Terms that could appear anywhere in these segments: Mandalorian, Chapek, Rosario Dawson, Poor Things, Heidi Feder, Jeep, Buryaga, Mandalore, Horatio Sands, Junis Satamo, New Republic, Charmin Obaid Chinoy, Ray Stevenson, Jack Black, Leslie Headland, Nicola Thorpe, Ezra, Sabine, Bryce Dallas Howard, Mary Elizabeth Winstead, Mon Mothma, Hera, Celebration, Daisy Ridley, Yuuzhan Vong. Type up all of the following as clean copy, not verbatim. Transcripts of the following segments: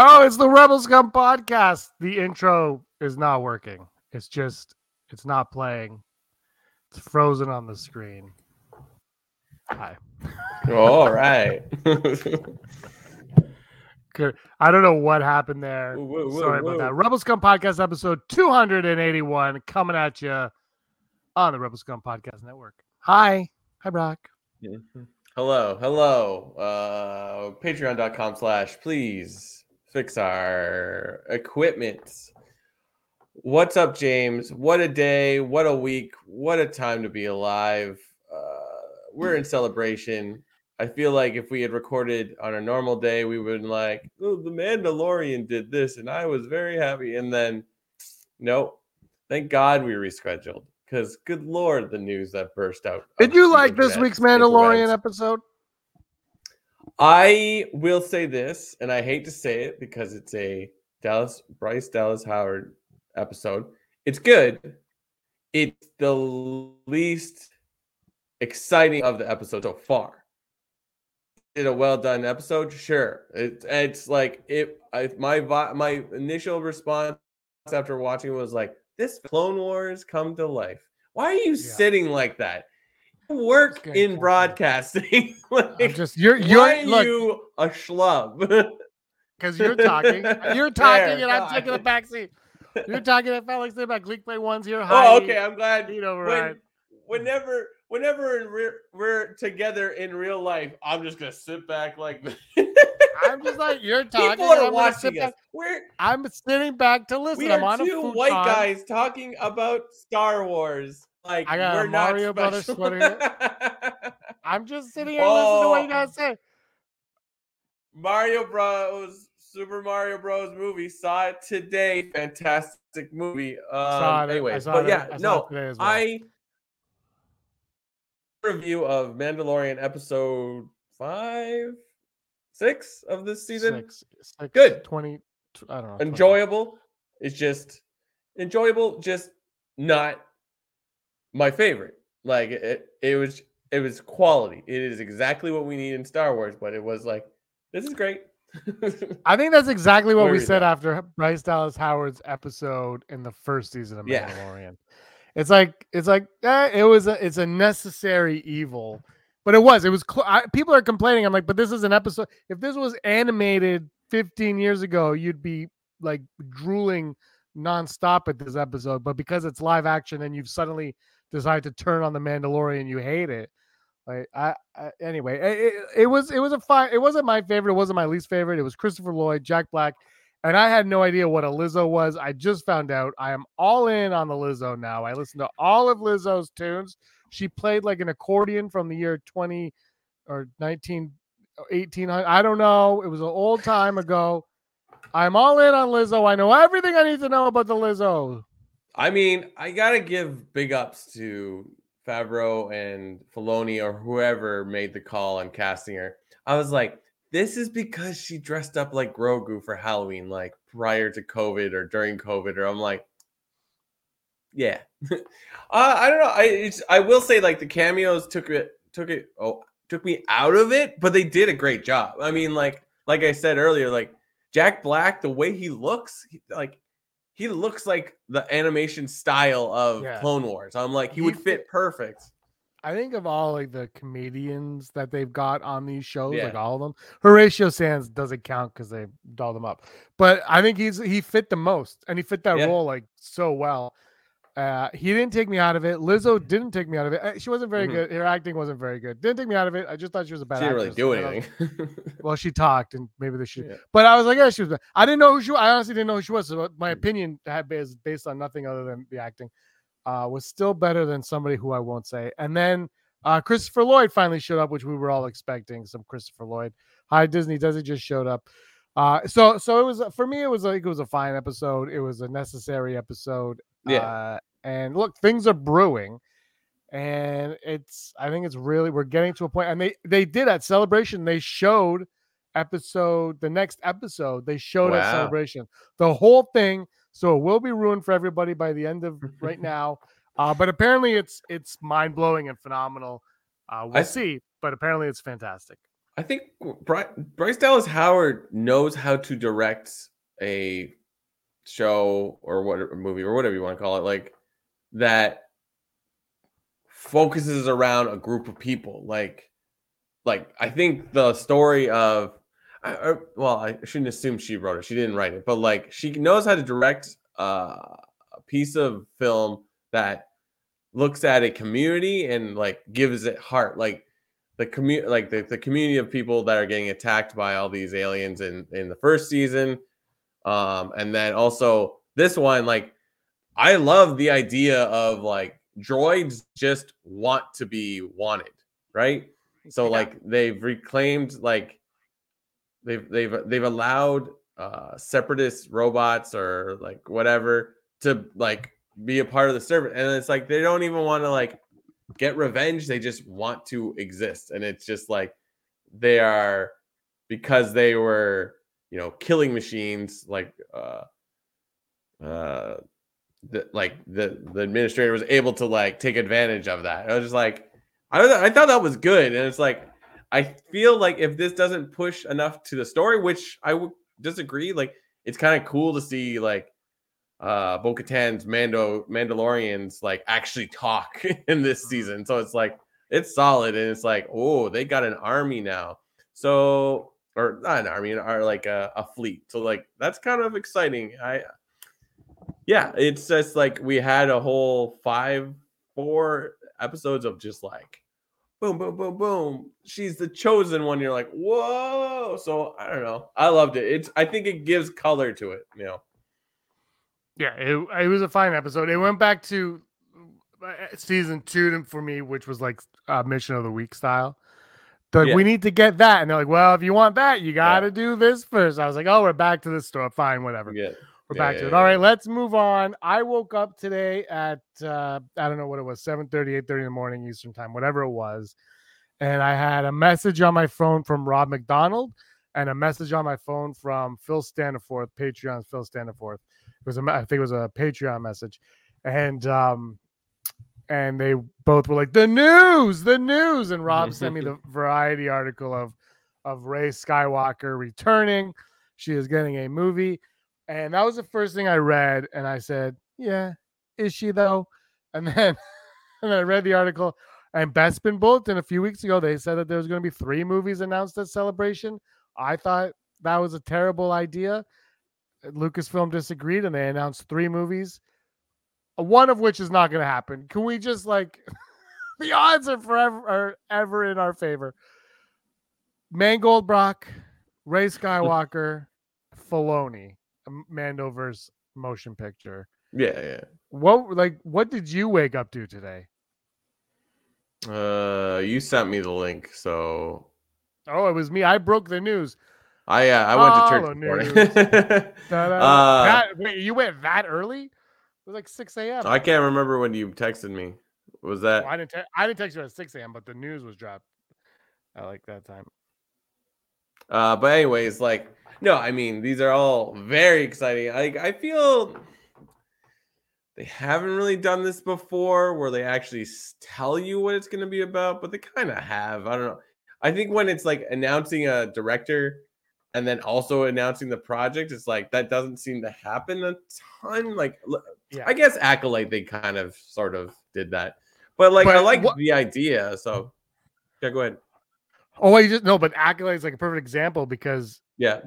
Oh, it's the Rebels Come podcast. The intro is not working. It's not playing. It's frozen on the screen. Hi. All right. Good. I don't know what happened there. Sorry about that. Rebels Come podcast episode 281 coming at you on the Rebels Come podcast network. Hi. Hi, Brock. Mm-hmm. Hello. Patreon.com/please. Fix our equipment. What's up, James? What a day. What a week. What a time to be alive. We're in celebration. I feel like if we had recorded on a normal day, we would be like, oh, the Mandalorian did this, and I was very happy. And then, nope. Thank God we rescheduled, because good Lord, the news that burst out. Did you like this week's Mandalorian episode? I will say this, and I hate to say it because it's a Bryce Dallas Howard episode. It's good. It's the least exciting of the episode so far. Did a well done episode? Sure. My initial response after watching was like, this Clone Wars come to life. Why are you sitting like that? Work in broadcasting. Like, you're a schlub because you're talking, and I'm taking a backseat. You're talking at Felix about Gleek Play Ones here. Oh, okay. I'm glad. Whenever we're together in real life, I'm just gonna sit back like this. I'm just like, you're talking. People are watching us. I'm sitting back to listen. I'm on a two white guys talking about Star Wars. Like, I got we're a Mario Brothers sweater. I'm just sitting here listening to what you guys say. Super Mario Bros. Movie. Saw it today. Fantastic movie. Today as well. I review of Mandalorian episode 5, 6 of this season. Six, good. 20. I don't know. Enjoyable. 20. It's just enjoyable. Just not my favorite. Like it was quality. It is exactly what we need in Star Wars, but it was like, this is great. I think that's exactly what we said after Bryce Dallas Howard's episode in the first season of Mandalorian. Yeah. It's a necessary evil, but people are complaining. I'm like, but this is an episode. If this was animated 15 years ago, you'd be like drooling nonstop at this episode, but because it's live action and you've suddenly decide to turn on the Mandalorian, you hate it. Like anyway, it was a fine. It wasn't my favorite. It wasn't my least favorite. It was Christopher Lloyd, Jack Black, and I had no idea what a Lizzo was. I just found out. I am all in on the Lizzo now. I listen to all of Lizzo's tunes. She played like an accordion from the year 20 or 19, 1800. I don't know. It was an old time ago. I'm all in on Lizzo. I know everything I need to know about the Lizzo. I mean, I gotta give big ups to Favreau and Filoni or whoever made the call on casting her. I was like, this is because she dressed up like Grogu for Halloween, like prior to COVID or during COVID. Or I'm like, yeah, I don't know. I will say, like, the cameos took me out of it, but they did a great job. I mean, like I said earlier, like Jack Black, the way he looks, He looks like the animation style of Clone Wars. I'm like, he would fit perfect. I think of all like the comedians that they've got on these shows, like all of them. Horatio Sands doesn't count because they dolled him up. But I think he fit the most, and he fit that role like so well. He didn't take me out of it. Lizzo didn't take me out of it. She wasn't very good. Her acting wasn't very good. Didn't take me out of it. I just thought she was a bad actress. She didn't really do anything. Well, she talked, and maybe they should. Yeah. But I was like, yeah, she was bad. I didn't know who she was. I honestly didn't know who she was. So my opinion is based on nothing other than the acting. Was still better than somebody who I won't say. And then Christopher Lloyd finally showed up, which we were all expecting. Some Christopher Lloyd. Hi, Disney. Does he just showed up? So it was, for me, it was a fine episode. It was a necessary episode. Yeah. And look, things are brewing, and we're getting to a point. And they did at Celebration. They showed the next episode at Celebration, the whole thing. So it will be ruined for everybody by the end of right now. But apparently it's mind blowing and phenomenal. We'll see, but apparently it's fantastic. I think Bryce Dallas Howard knows how to direct a show or what a movie or whatever you want to call it, like that focuses around a group of people. Like I think the story of, I shouldn't assume she wrote it. She didn't write it, but like she knows how to direct a piece of film that looks at a community and like gives it heart, like. The community of people that are getting attacked by all these aliens in the first season. And then also this one, like, I love the idea of like droids just want to be wanted, right? So yeah. Like they've reclaimed, like they've allowed separatist robots or like whatever to like be a part of the service. And it's like, they don't even want to like get revenge, they just want to exist. And it's just like they are, because they were, you know, killing machines, like the administrator was able to like take advantage of that. I was just like, I don't know, I thought that was good. And it's like, I feel like if this doesn't push enough to the story, which I would disagree, like it's kind of cool to see like Bo-Katan's Mandalorians like actually talk in this season, so it's like it's solid. And it's like, oh, they got an army now, so, or not an army, or like a fleet, so like that's kind of exciting. It's just like we had a whole 4 episodes of just like boom boom boom boom, she's the chosen one, you're like whoa. So I don't know, I loved it. I think it gives color to it, you know. Yeah, it was a fine episode. It went back to season 2 for me, which was like Mission of the Week style. Like, yeah. We need to get that. And they're like, well, if you want that, you got to do this first. I was like, oh, we're back to this store. Fine, whatever. Yeah. We're back to it. All right, let's move on. I woke up today at, I don't know what it was, 7:30, 8:30 in the morning Eastern time, whatever it was. And I had a message on my phone from Rob McDonald and a message on my phone from Phil Standiforth, Patreon's Phil Standiforth. I think it was a Patreon message, and they both were like the news, and Rob sent me the Variety article of Rey Skywalker returning. She is getting a movie, and that was the first thing I read, and I said, yeah, is she though? And then I read the article, and Bespin Bulletin a few weeks ago, they said that there was going to be 3 movies announced at Celebration. I thought that was a terrible idea. Lucasfilm disagreed, and they announced 3 movies, one of which is not going to happen. Can we just like the odds are ever in our favor? Mangold, Brock, Rey Skywalker, Filoni, Mandoverse motion picture. Yeah. What did you wake up to today? You sent me the link, so. Oh, it was me. I broke the news. I went to church this morning. Wait, you went that early? It was like 6 a.m. I can't remember when you texted me. Was that? Well, I didn't text you at 6 a.m., but the news was dropped at like that time. But anyways, like, no, I mean, these are all very exciting. I feel they haven't really done this before where they actually tell you what it's going to be about, but they kind of have. I don't know. I think when it's like announcing a director and then also announcing the project, it's like that doesn't seem to happen a ton. Like, yeah. I guess Acolyte, they kind of sort of did that, but like, I like the idea. So, yeah, go ahead. Oh, you just no, but Acolyte is like a perfect example because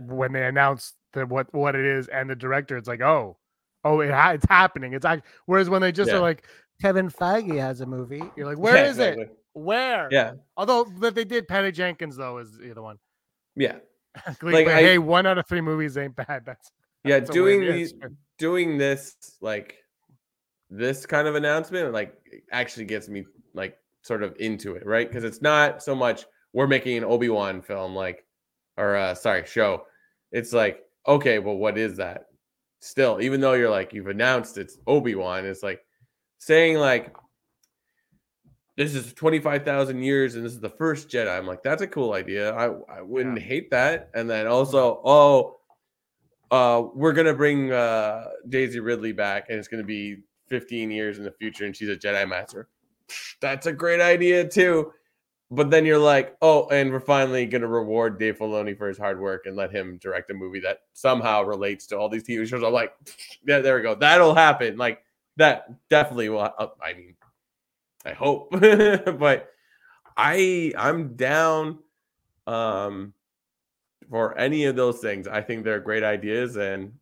when they announced what it is and the director, it's like it's happening. It's like whereas when they just are like Kevin Feige has a movie, you're like where is exactly. it? Where? Yeah. Although that they did Patty Jenkins though is the other one. Yeah. Like, hey, 1 out of 3 movies ain't bad. That's doing this like this kind of announcement like actually gets me like sort of into it, right? Because it's not so much we're making an Obi-Wan film like or show. It's like okay, well, what is that? Still, even though you're like you've announced it's Obi-Wan, it's like saying like this is 25,000 years and this is the first Jedi. I'm like, that's a cool idea. I wouldn't hate that. And then also, we're going to bring Daisy Ridley back and it's going to be 15 years in the future and she's a Jedi Master. That's a great idea too. But then you're like, oh, and we're finally going to reward Dave Filoni for his hard work and let him direct a movie that somehow relates to all these TV shows. I'm like, yeah, there we go. That'll happen. Like, that definitely will. I mean, I hope. But I'm down for any of those things. I think they're great ideas. And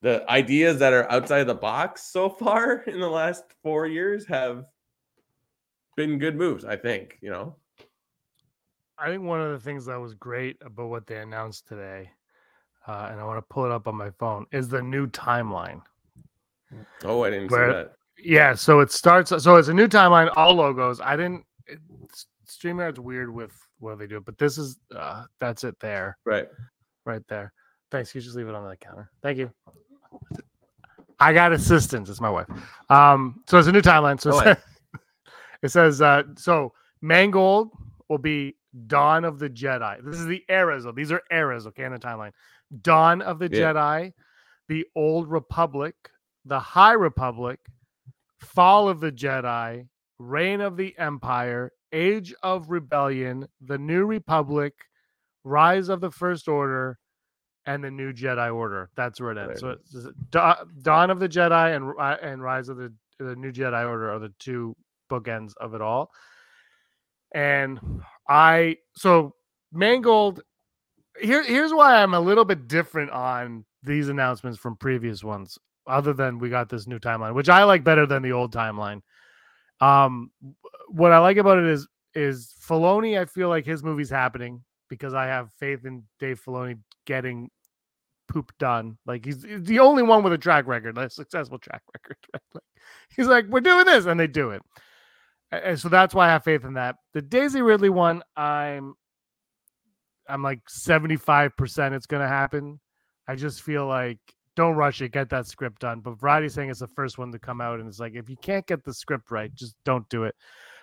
the ideas that are outside the box so far in the last 4 years have been good moves, I think, you know. I think one of the things that was great about what they announced today, and I want to pull it up on my phone, is the new timeline. Oh, I didn't see that. Yeah, so it starts. So it's a new timeline, all logos. I didn't. StreamYard's weird with what they do, but this is that's it there. Right there. Thanks. You just leave it on the counter. Thank you. I got assistance. It's my wife. So it's a new timeline. So. It says, so Mangold will be Dawn of the Jedi. This is the eras. These are eras, okay, in the timeline. Dawn of the Jedi, the Old Republic, the High Republic, Fall of the Jedi, Reign of the Empire, Age of Rebellion, the New Republic, Rise of the First Order, and the New Jedi Order. That's where it ends. So it's Dawn of the Jedi and Rise of the New Jedi Order are the two bookends of it all. And so Mangold, here's why I'm a little bit different on these announcements from previous ones, other than we got this new timeline, which I like better than the old timeline. What I like about it is Filoni. I feel like his movie's happening because I have faith in Dave Filoni getting poop done. Like, he's the only one with a successful track record, right? Like, he's like, we're doing this, and they do it. And so that's why I have faith in that. The Daisy Ridley one, I'm like 75% it's going to happen. I just feel like, don't rush it. Get that script done. But Variety's saying it's the first one to come out, and it's like, if you can't get the script right, just don't do it.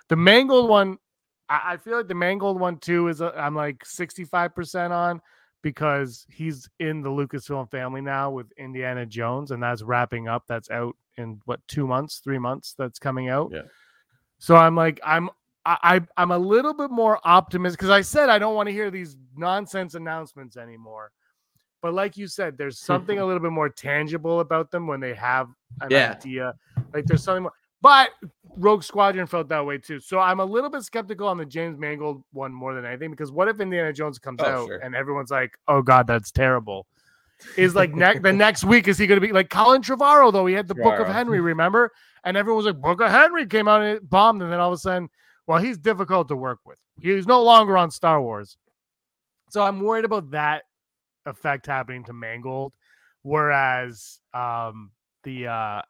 The Mangold one, I feel like the Mangold one too is I'm like 65% on, because he's in the Lucasfilm family now with Indiana Jones, and that's wrapping up. That's out in 3 months. That's coming out. Yeah. So I'm like, I'm a little bit more optimistic, because I said I don't want to hear these nonsense announcements anymore. But like you said, there's something a little bit more tangible about them when they have an idea. Like, there's something more. But Rogue Squadron felt that way too. So I'm a little bit skeptical on the James Mangold one more than anything, because what if Indiana Jones comes out and everyone's like, oh God, that's terrible. Is like the next week, is he going to be like Colin Trevorrow, though? He had the Book of Henry, remember? And everyone was like, Book of Henry came out and it bombed. And then all of a sudden, well, he's difficult to work with. He's no longer on Star Wars. So I'm worried about that effect happening to Mangold. Whereas I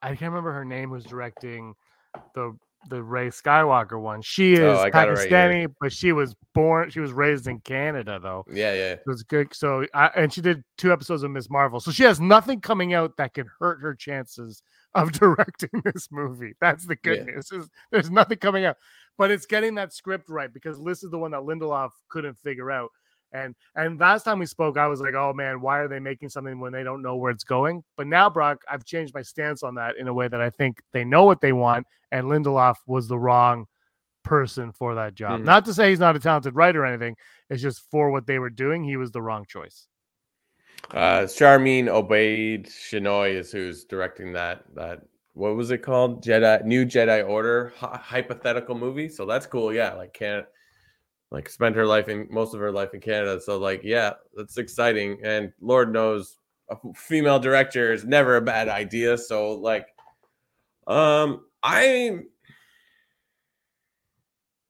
can't remember her name, who's directing the Rey Skywalker one. She is Pakistani, but she was raised in Canada, though. Yeah. It was good. So and she did 2 episodes of Ms. Marvel. So she has nothing coming out that could hurt her chances of directing this movie. That's the good news. There's nothing coming out, but it's getting that script right, because this is the one that Lindelof couldn't figure out. And last time we spoke, I was like, oh man, why are they making something when they don't know where it's going? But now, Brock, I've changed my stance on that in a way that I think they know what they want, and Lindelof was the wrong person for that job. Mm-hmm. Not to say he's not a talented writer or anything. It's just for what they were doing, he was the wrong choice. Charmin Obaid Chinoy is who's directing that. What was it called? New Jedi Order hypothetical movie. So that's cool. Yeah, like spent her life most of her life in Canada. So like, yeah, that's exciting. And Lord knows a female director is never a bad idea. So like, I'm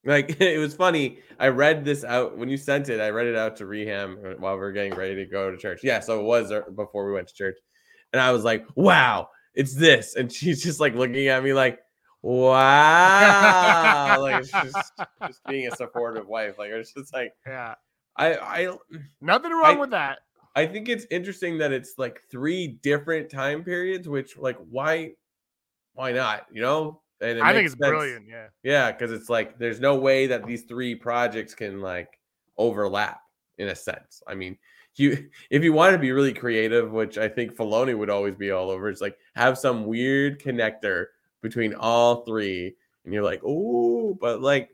like, it was funny. I read this out when you sent it. I read it out to Reham while we were getting ready to go to church. Yeah. So it was before we went to church, and I was like, wow, it's this. And she's just like looking at me like, wow. Like, it's just being a supportive wife. Like, it's just like, yeah, I nothing wrong with that. I think it's interesting that it's like 3 different time periods, which like, why not, you know? And I think it's sense. Brilliant. Yeah. Cause it's like, there's no way that these 3 projects can like overlap in a sense. I mean, if you want to be really creative, which I think Filoni would always be all over, it's like, have some weird connector between all 3, and you're like, oh, but like,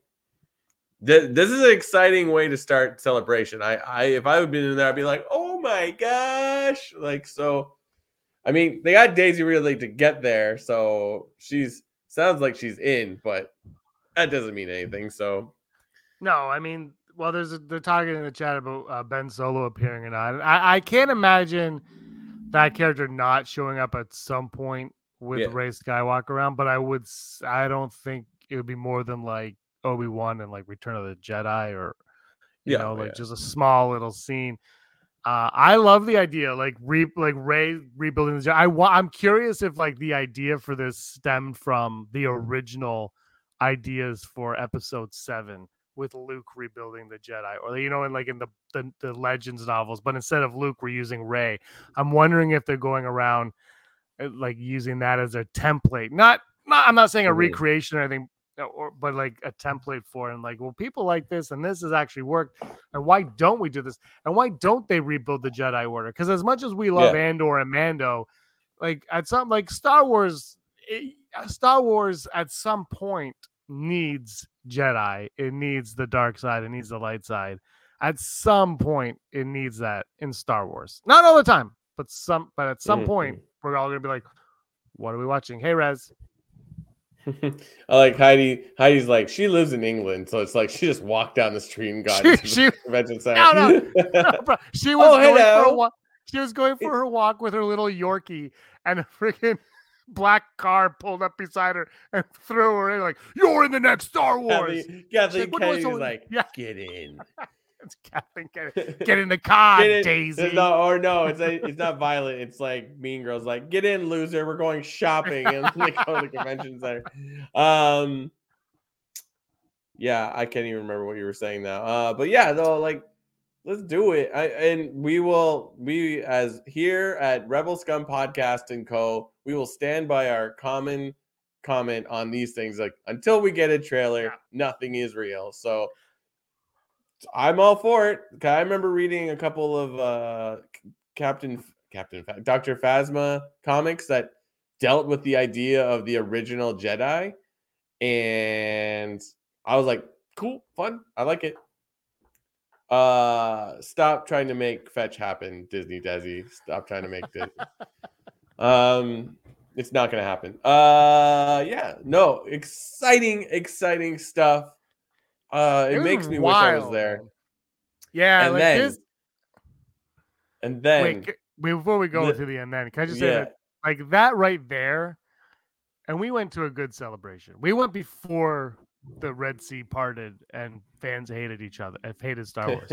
This is an exciting way to start Celebration. I if I would have been in there, I'd be like, oh my gosh. Like, so, I mean, they got Daisy Ridley to get there. So she's, sounds like she's in, but that doesn't mean anything. So, no, I mean, well, they're talking in the chat about Ben Solo appearing or not. I can't imagine that character not showing up at some point with Rey Skywalker around, but I don't think it would be more than like Obi-Wan and like Return of the Jedi, or you know, just a small little scene. I love the idea, like Rey rebuilding the Jedi. I'm curious if like the idea for this stemmed from the original ideas for Episode 7 with Luke rebuilding the Jedi, or you know, in like in the Legends novels. But instead of Luke, we're using Rey. I'm wondering if they're going around like using that as a template. Not I'm not saying a recreation or anything. But like a template for it, and like, well, people like this, and this has actually worked, and why don't we do this, and why don't they rebuild the Jedi Order? Because as much as we love Andor and Mando, like at some, like Star Wars at some point needs Jedi, it needs the dark side, it needs the light side. At some point, it needs that in Star Wars. Not all the time, but at some point, we're all gonna be like, what are we watching? Hey, Rez. I like Heidi's like, she lives in England, so it's like she just walked down the street and got into the convention center. No, she was going for her walk with her little Yorkie, and a freaking black car pulled up beside her and threw her in like, you're in the next Star Wars. Kathleen Kennedy was like, get in. It's Kathleen Kennedy. Get in the car, Daisy. It's not violent. It's like Mean Girls, like, get in, loser. We're going shopping, and they go to the convention center. Yeah, I can't even remember what you were saying now. But yeah, though, like, let's do it. We as here at Rebel Scum Podcast and Co, we will stand by our common comment on these things. Like, until we get a trailer, nothing is real. So I'm all for it. I remember reading a couple of Dr. Phasma comics that dealt with the idea of the original Jedi, and I was like, cool, fun, I like it. Stop trying to make fetch happen, Disney Desi. Stop trying to make Disney. It's not going to happen. Exciting stuff. It makes me wild. Wish I was there. Yeah, and like then, this. And then, wait, before we go to the end, then can I just say that, like that right there, and we went to a good celebration. We went before the Red Sea parted and fans hated each other. Hated Star Wars,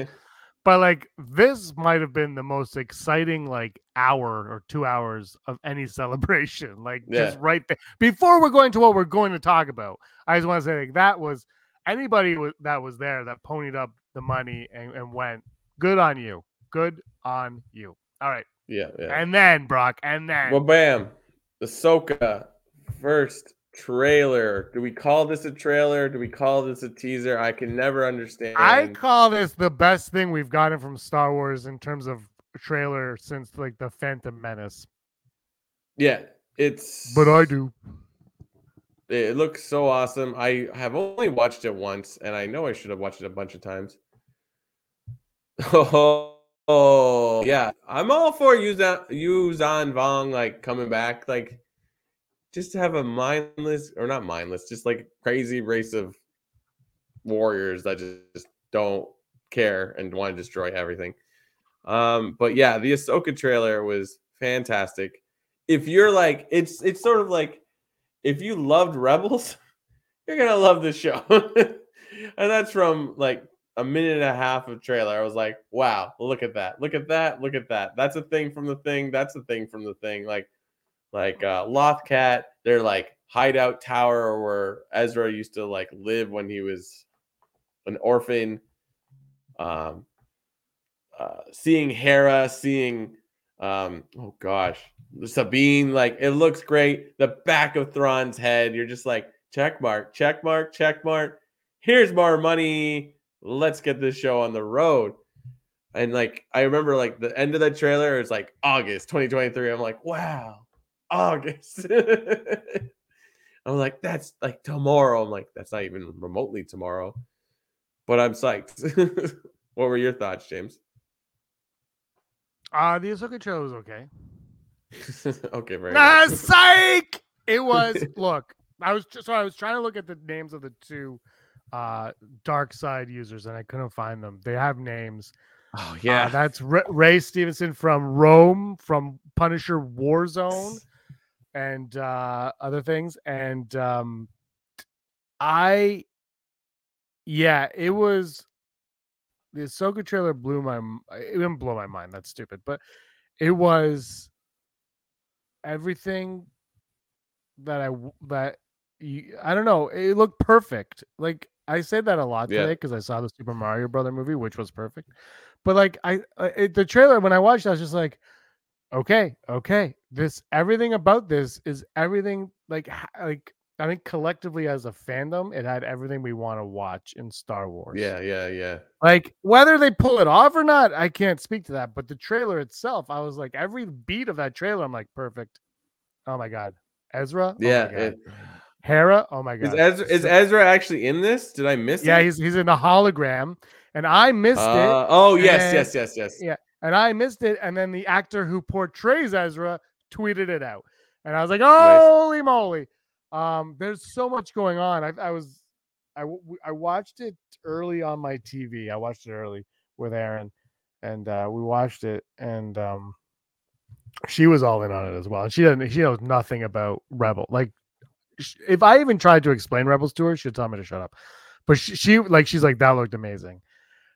but like this might have been the most exciting like hour or 2 hours of any celebration. Like just right there before we're going to what we're going to talk about. I just want to say like that was. Anybody that was there that ponied up the money and went, good on you. Good on you. All right. Yeah. And then, Brock, Well, bam. Ahsoka, first trailer. Do we call this a trailer? Do we call this a teaser? I can never understand. I call this the best thing we've gotten from Star Wars in terms of trailer since, like, The Phantom Menace. Yeah, it's... But I do. It looks so awesome. I have only watched it once, and I know I should have watched it a bunch of times. Oh yeah. I'm all for Yuuzhan Vong, like, coming back. Like, just to have a just, like, crazy race of warriors that just don't care and want to destroy everything. But, yeah, the Ahsoka trailer was fantastic. If you're, like, it's sort of, like, if you loved Rebels, you're going to love this show. And that's from like a minute and a half of trailer. I was like, wow, look at that. Look at that. Look at that. That's a thing from the thing. That's a thing from the thing. Like Lothcat, their like hideout tower where Ezra used to like live when he was an orphan. Seeing Hera, Sabine, like, it looks great. The back of Thrawn's head, you're just like, check mark, check mark, check mark. Here's more money. Let's get this show on the road. And like, I remember like the end of that trailer is like August 2023. I'm like, wow, August. I'm like, that's like tomorrow. I'm like, that's not even remotely tomorrow. but I'm psyched. What were your thoughts, James? The Ahsoka show was okay. Okay, very nice. Psych! It was, look, I was trying to look at the names of the two dark side users, and I couldn't find them. They have names. Oh, yeah. That's Ray Stevenson from Rome, from Punisher Warzone, and other things. And it was, the Ahsoka trailer blew my mind. That's stupid. But it was everything I don't know. It looked perfect. Like, I say that a lot today because I saw the Super Mario Brother movie, which was perfect. But like the trailer, when I watched it, I was just like, okay. Everything about this is everything. Like I think collectively as a fandom, it had everything we want to watch in Star Wars. Yeah. Like, whether they pull it off or not, I can't speak to that. But the trailer itself, I was like, every beat of that trailer, I'm like, perfect. Oh my God. Ezra. Yeah. Oh my God. Hera. Oh my God. Is Ezra actually in this? Did I miss it? Yeah, he's in a hologram. And I missed it. Oh, yes. Yeah, and I missed it. And then the actor who portrays Ezra tweeted it out. And I was like, holy moly. There's so much going on. I watched it early on my TV. I watched it early with Aaron, and we watched it, and she was all in on it as well. And she knows nothing about Rebel. Like, if I even tried to explain Rebels to her, she'd tell me to shut up. But she's like, that looked amazing.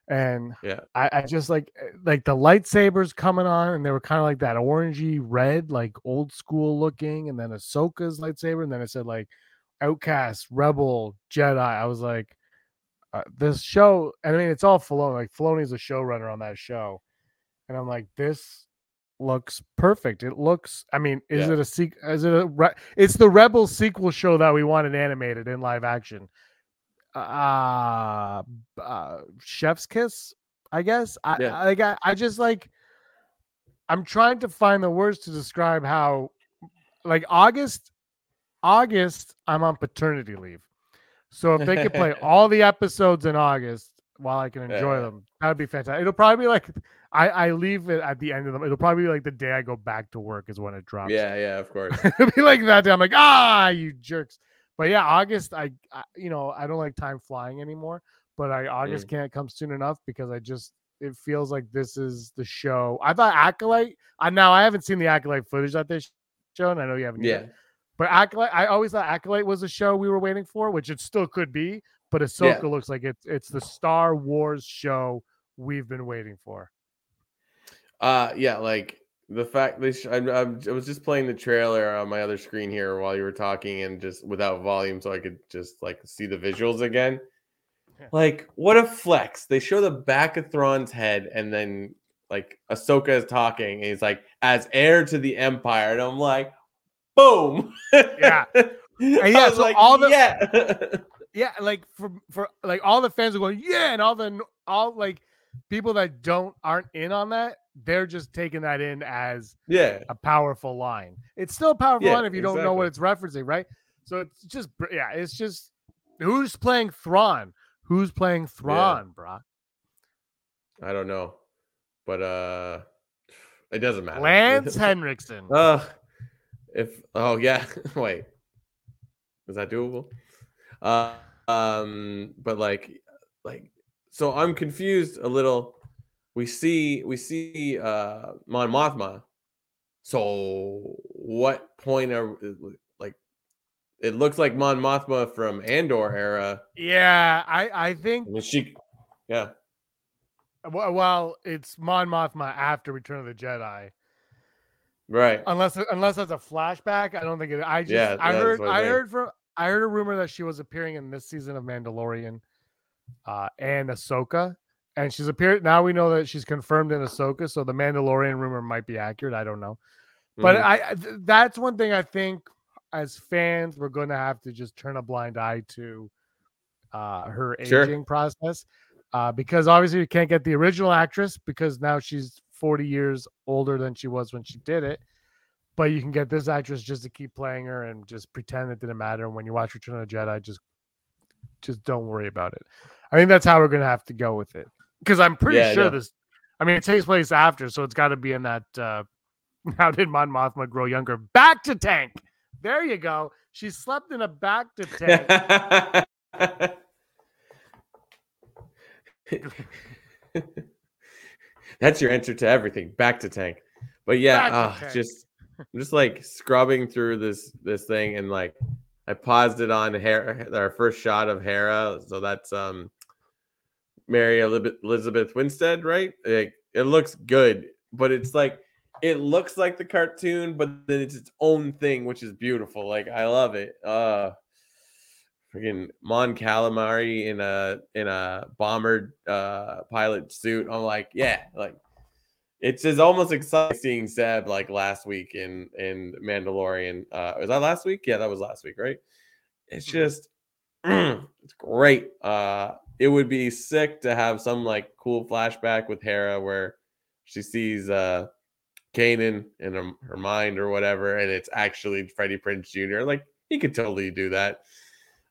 And yeah, I just like the lightsabers coming on, and they were kind of like that orangey red, like old school looking, and then Ahsoka's lightsaber, and then it said like Outcast, Rebel, Jedi. I was like, this show. I mean, it's all Filoni. Like, Filoni's a showrunner on that show, and I'm like, this looks perfect. It looks. I mean, is it a sequel? It's the Rebel sequel show that we wanted animated in live action. Chef's kiss, I guess. I'm trying to find the words to describe how, like, August, I'm on paternity leave, so if they could play all the episodes in August while I can enjoy them, that would be fantastic. It'll probably be like I leave it at the end of them. It'll probably be like the day I go back to work is when it drops. Yeah, of course. It'll be like that day. I'm like, you jerks. But yeah, August, I don't like time flying anymore, but August can't come soon enough because it feels like this is the show. I thought Acolyte, I haven't seen the Acolyte footage at this show, and I know you haven't either. But Acolyte, I always thought Acolyte was the show we were waiting for, which it still could be, but Ahsoka looks like it's the Star Wars show we've been waiting for. The fact that I was just playing the trailer on my other screen here while you were talking, and just without volume, so I could just like see the visuals again. Yeah. Like, what a flex! They show the back of Thrawn's head, and then like Ahsoka is talking, and he's like, "As heir to the Empire," and I'm like, "Boom!" Yeah, and yeah. So like, all the yeah, like for like all the fans are going, yeah, and all like people that aren't in on that. They're just taking that in as a powerful line. It's still a powerful line if you don't know what it's referencing, right? So it's just, it's just who's playing Thrawn? Brock? I don't know. But it doesn't matter. Lance Henriksen. Wait. Is that doable? But like so I'm confused a little. We see Mon Mothma. So what point are like? It looks like Mon Mothma from Andor era. Yeah, I think she. Yeah. Well, it's Mon Mothma after Return of the Jedi. Right. Unless that's a flashback, I don't think it. I heard a rumor that she was appearing in this season of Mandalorian, and Ahsoka. And she's appeared. Now we know that she's confirmed in Ahsoka, so the Mandalorian rumor might be accurate. I don't know, but that's one thing I think as fans we're going to have to just turn a blind eye to her aging process, because obviously you can't get the original actress because now she's 40 years older than she was when she did it. But you can get this actress just to keep playing her and just pretend it didn't matter. And when you watch Return of the Jedi, just don't worry about it. I think that's how we're gonna have to go with it, because I'm pretty sure this. I mean, it takes place after, so it's got to be in that. How did Mon Mothma grow younger? Back to tank. There you go. She slept in a back to tank. That's your answer to everything. Back to tank. But yeah, I'm just like scrubbing through this thing, and like I paused it on Hera, our first shot of Hera. So that's Mary Elizabeth Winstead, right? Like, it looks good, but it's like it looks like the cartoon, but then it's its own thing, which is beautiful. Like, I love it. Freaking Mon Calamari in a bomber pilot suit. I'm like, yeah, like it's just almost exciting seeing Seb like last week in Mandalorian. Was that last week? Yeah, that was last week, right? It's just it's great. It would be sick to have some like cool flashback with Hera where she sees Kanan in her mind or whatever, and it's actually Freddie Prinze Jr. Like, he could totally do that.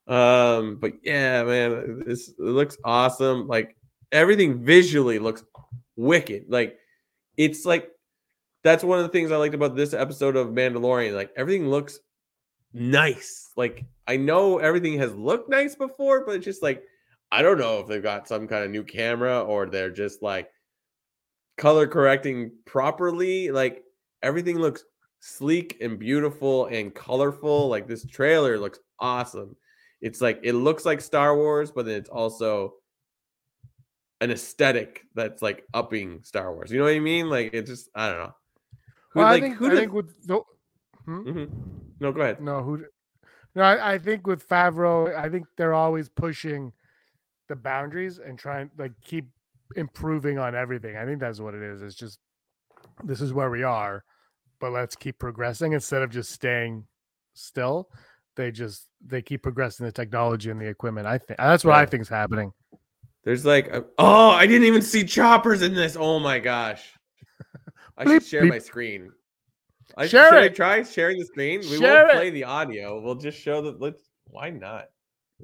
But yeah, man, it looks awesome. Like, everything visually looks wicked. Like, it's like that's one of the things I liked about this episode of Mandalorian. Like, everything looks nice. Like, I know everything has looked nice before, but it's just like I don't know if they've got some kind of new camera or they're just like color correcting properly. Like, everything looks sleek and beautiful and colorful. Like, this trailer looks awesome. It's like it looks like Star Wars, but then it's also an aesthetic that's like upping Star Wars. You know what I mean? Like, it's just, I don't know. No, go ahead. I think with Favreau, I think they're always pushing the boundaries and trying like keep improving on everything. I think that's what it is. It's just, this is where we are, but let's keep progressing instead of just staying still. They keep progressing the technology and the equipment. I think that's what I think is happening. There's like, I didn't even see choppers in this. Oh my gosh. I should share my screen. Should I try sharing the screen? We won't play the audio. We'll just show the, why not?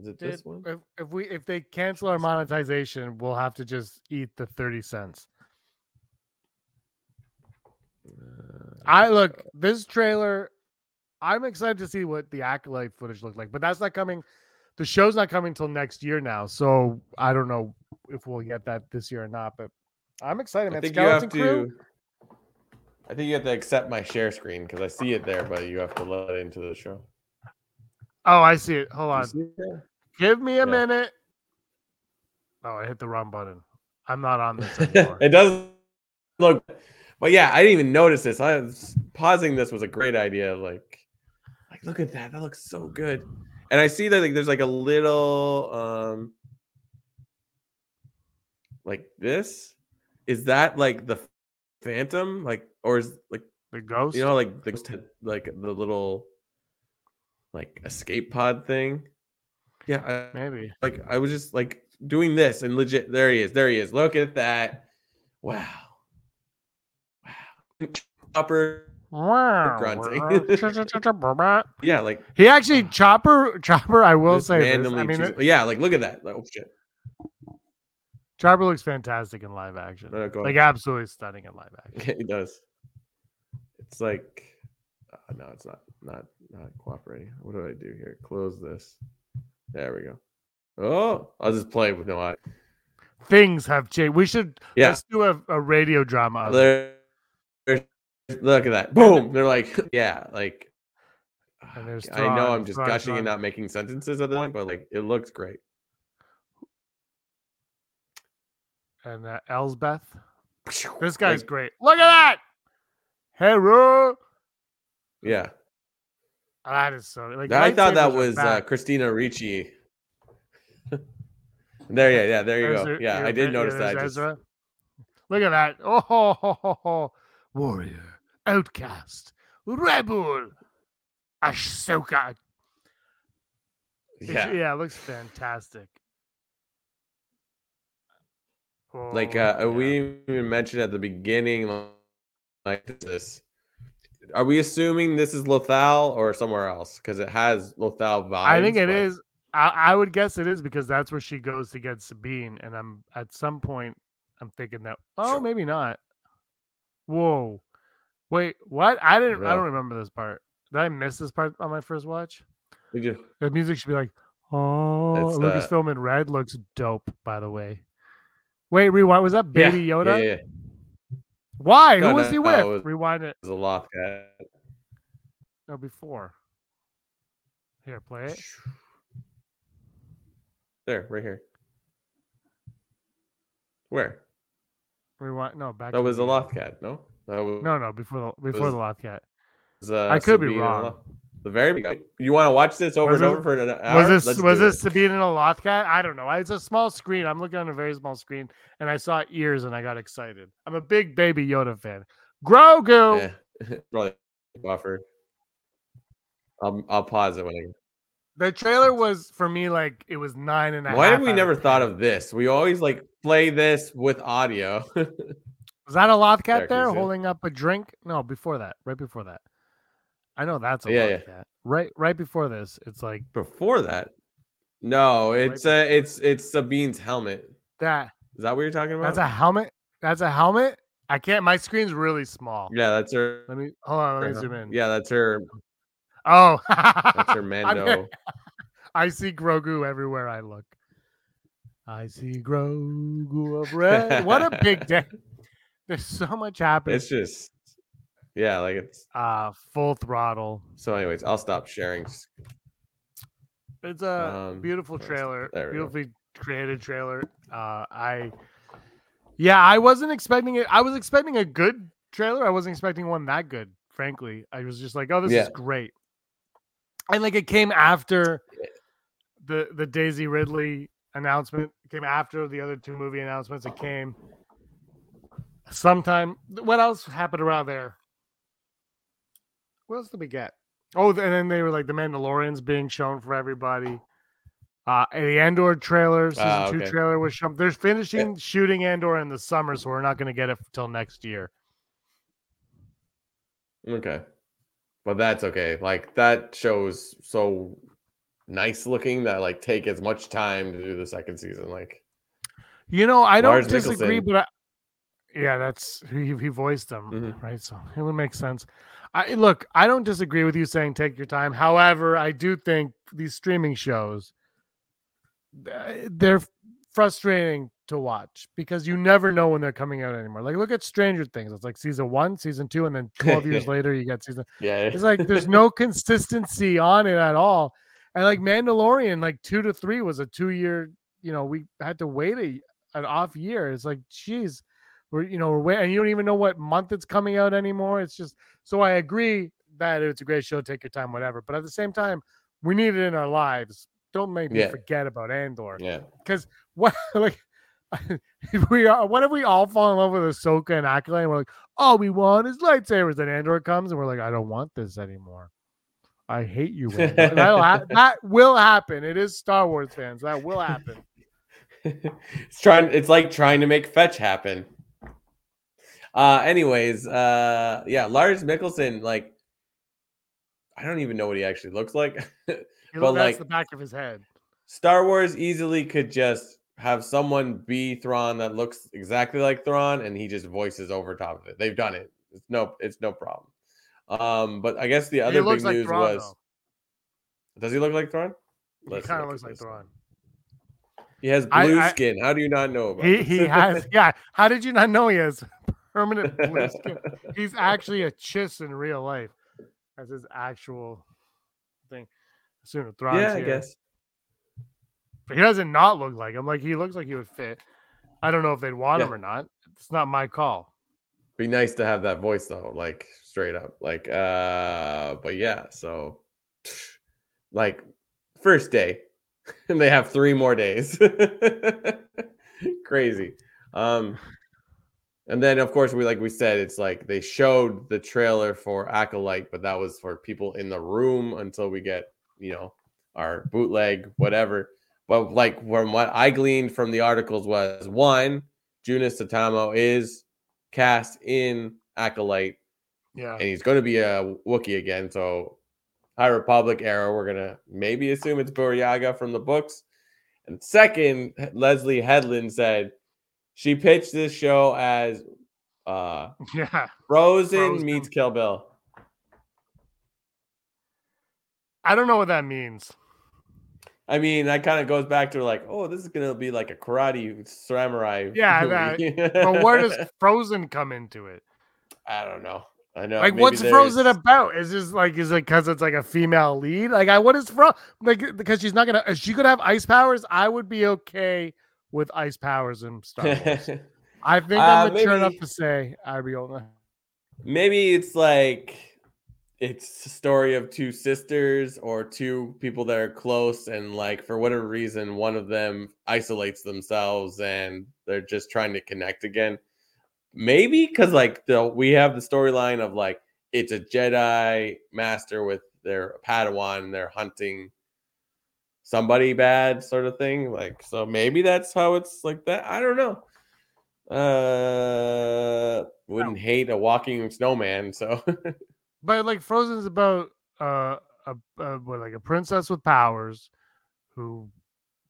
Is it this one? If they cancel our monetization, we'll have to just eat the 30 cents. This trailer, I'm excited to see what the Acolyte footage looked like, but that's not coming. The show's not coming till next year now, so I don't know if we'll get that this year or not, but I'm excited, man. I think you have to accept my share screen because I see it there, but you have to let it into the show. Oh, I see it. Hold on. Give me a minute. Oh, I hit the wrong button. I'm not on this anymore. It doesn't look... But yeah, I didn't even notice this. I was pausing. This was a great idea. Like look at that. That looks so good. And I see that like there's like a little like this. Is that like the phantom? Like, or is like the ghost? You know, like the ghost, like the little like escape pod thing. Yeah, maybe. Like, I was just like doing this and legit. There he is. There he is. Look at that. Wow. Chopper, grunting. Yeah, like he actually Chopper. I will say, randomly, look at that. Like, oh shit, Chopper looks fantastic in live action. Like, absolutely stunning in live action. He does. It's like, no, it's not cooperating. What do I do here? Close this. There we go. Oh, I'll just play with no eye. Things have changed. We should let's do a radio drama. Look at that. Boom. They're like, yeah, like, and there's Thrawn, I know I'm just gushing and not making sentences at the point, but like, it looks great. And Elsbeth. This guy's great. Look at that. Hera. Yeah. That is so, like, I thought that was Christina Ricci. There you go. Yeah, I did notice that. Ezra. Look at that. Oh, ho, ho, ho, ho. Warrior, outcast, rebel, Ahsoka. Yeah, it looks fantastic. Like, we even mentioned at the beginning, like this. Are we assuming this is Lothal or somewhere else? Because it has Lothal vibes. I think it is. I would guess it is because that's where she goes to get Sabine, and I'm at some point I'm thinking that maybe not. Whoa, wait, what? I don't remember this part. Did I miss this part on my first watch? Did you? The music should be like, Lucasfilm in red looks dope. By the way, wait, rewind. Was that Baby Yoda? Yeah. Why? No, Who was he with? Rewind it. It was a Lothcat. No, before. Here, play it. There, right here. Where? Rewind. No, back. That was a Lothcat. No. No, before the Lothcat. I could be wrong. The very beginning. You want to watch this over and over for an hour? Was this Sabine and a Lothcat? I don't know. It's a small screen. I'm looking on a very small screen, and I saw ears, and I got excited. I'm a big Baby Yoda fan. Grogu. Yeah. Probably buffer. I'll pause it when I. The trailer was for me like it was 9.5. Why have we never thought of this? We always like play this with audio. Was that a Lothcat there holding up a drink? No, before that, right before that. I know that's a Lothcat. Yeah. Right before this, it's like before that. No, it's Sabine's helmet. Is that what you're talking about? That's a helmet. I can't. My screen's really small. Yeah, that's her. Let me zoom in. Yeah, that's her. Oh, that's her Mando. I see Grogu everywhere I look. I see Grogu of red. What a big day! There's so much happening. It's just, it's full throttle. So, anyways, I'll stop sharing. It's a beautiful trailer, beautifully created trailer. I wasn't expecting it. I was expecting a good trailer. I wasn't expecting one that good, frankly. I was just like, this is great. And like it came after the Daisy Ridley announcement. It came after the other two movie announcements. It came sometime. What else happened around there? What else did we get? Oh, and then they were like the Mandalorians being shown for everybody. And the Andor trailer, season 2 trailer was shown. They're finishing shooting Andor in the summer, so we're not going to get it until next year. Okay. But that's okay. Like that show's so nice looking that like take as much time to do the second season. Like, I don't disagree, but that's he voiced them, right? So it would make sense. I don't disagree with you saying take your time. However, I do think these streaming shows, they're frustrating to watch because you never know when they're coming out anymore. Like look at Stranger Things. It's like season 1, season 2, and then 12 years later you get season. Yeah. It's like there's no consistency on it at all. And like Mandalorian, like 2 to 3 was a 2-year. We had to wait an off year. It's like, geez, we're waiting, and you don't even know what month it's coming out anymore. It's just so I agree that it's a great show. Take your time, whatever. But at the same time, we need it in our lives. Don't make me forget about Andor. Yeah. Because what like. What if we all fall in love with Ahsoka and Acolyte and we're like, all we want is lightsabers, and Andor comes and we're like, I don't want this anymore. I hate you. That will happen. It is Star Wars fans. That will happen. It's like trying to make fetch happen. Lars Mikkelsen, like I don't even know what he actually looks like. But like the back of his head. Star Wars easily could just have someone be Thrawn that looks exactly like Thrawn, and he just voices over top of it. They've done it. It's no problem. But I guess the other big news was, does he look like Thrawn? He kind of looks like Thrawn. He has blue skin. How do you not know about it? He has. Yeah. How did you not know he has permanent blue skin? He's actually a chiss in real life. That's his actual thing. Sooner Thrawn's here. I guess. But he doesn't not look like him. Like he looks like he would fit. I don't know if they'd want him or not. It's not my call. Be nice to have that voice though, like straight up. Like but yeah, so like first day. And they have 3 more days. Crazy. And then of course we said it's like they showed the trailer for Acolyte, but that was for people in the room until we get, our bootleg, whatever. But like from what I gleaned from the articles was 1, Junis Satamo is cast in Acolyte, and he's going to be a Wookiee again. So High Republic era. We're going to maybe assume it's Buryaga from the books. And second, Leslie Headland said she pitched this show as Frozen meets Kill Bill. I don't know what that means. I mean, that kind of goes back to like, oh, this is going to be like a karate samurai. Yeah. That, but where does Frozen come into it? I don't know. I know. Like, what's Frozen about? Is this like, is it because it's like a female lead? Like, what is Frozen? Like, because she's not going to, she could have ice powers. I would be okay with ice powers and Star Wars. I think I'm mature enough to say I'd be older. Maybe it's like, it's a story of two sisters or two people that are close, and like for whatever reason, one of them isolates themselves and they're just trying to connect again. Maybe because like we have the storyline of like it's a Jedi master with their Padawan, they're hunting somebody bad, sort of thing. Like, so maybe that's how it's like that. I don't know. Wouldn't hate a walking snowman, so. But like Frozen is about a princess with powers who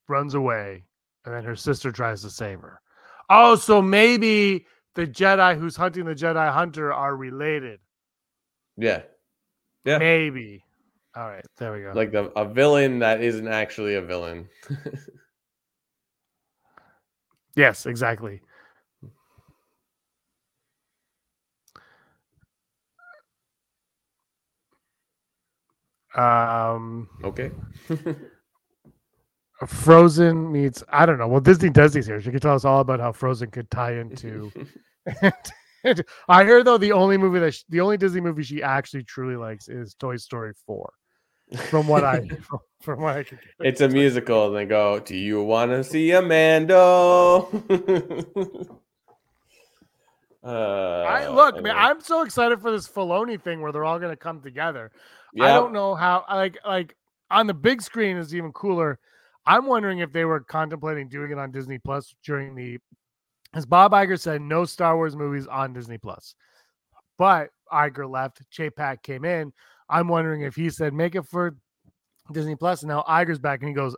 runs away, and then her sister tries to save her. Oh, so maybe the Jedi who's hunting the Jedi Hunter are related. Yeah, maybe. All right, there we go. Like a villain that isn't actually a villain. Yes, exactly. Okay. Frozen meets, I don't know. Well, Disney does these here. She could tell us all about how Frozen could tie into. I hear though the only movie that the only Disney movie she actually truly likes is Toy Story 4. From what I can get. It's a musical, and they go, "Do you want to see a Mando?" Man, I'm so excited for this Filoni thing where they're all going to come together. Yep. I don't know how, like on the big screen is even cooler. I'm wondering if they were contemplating doing it on Disney Plus during the, as Bob Iger said, no Star Wars movies on Disney Plus. But Iger left, Chapek came in. I'm wondering if he said make it for Disney Plus, and now Iger's back and he goes,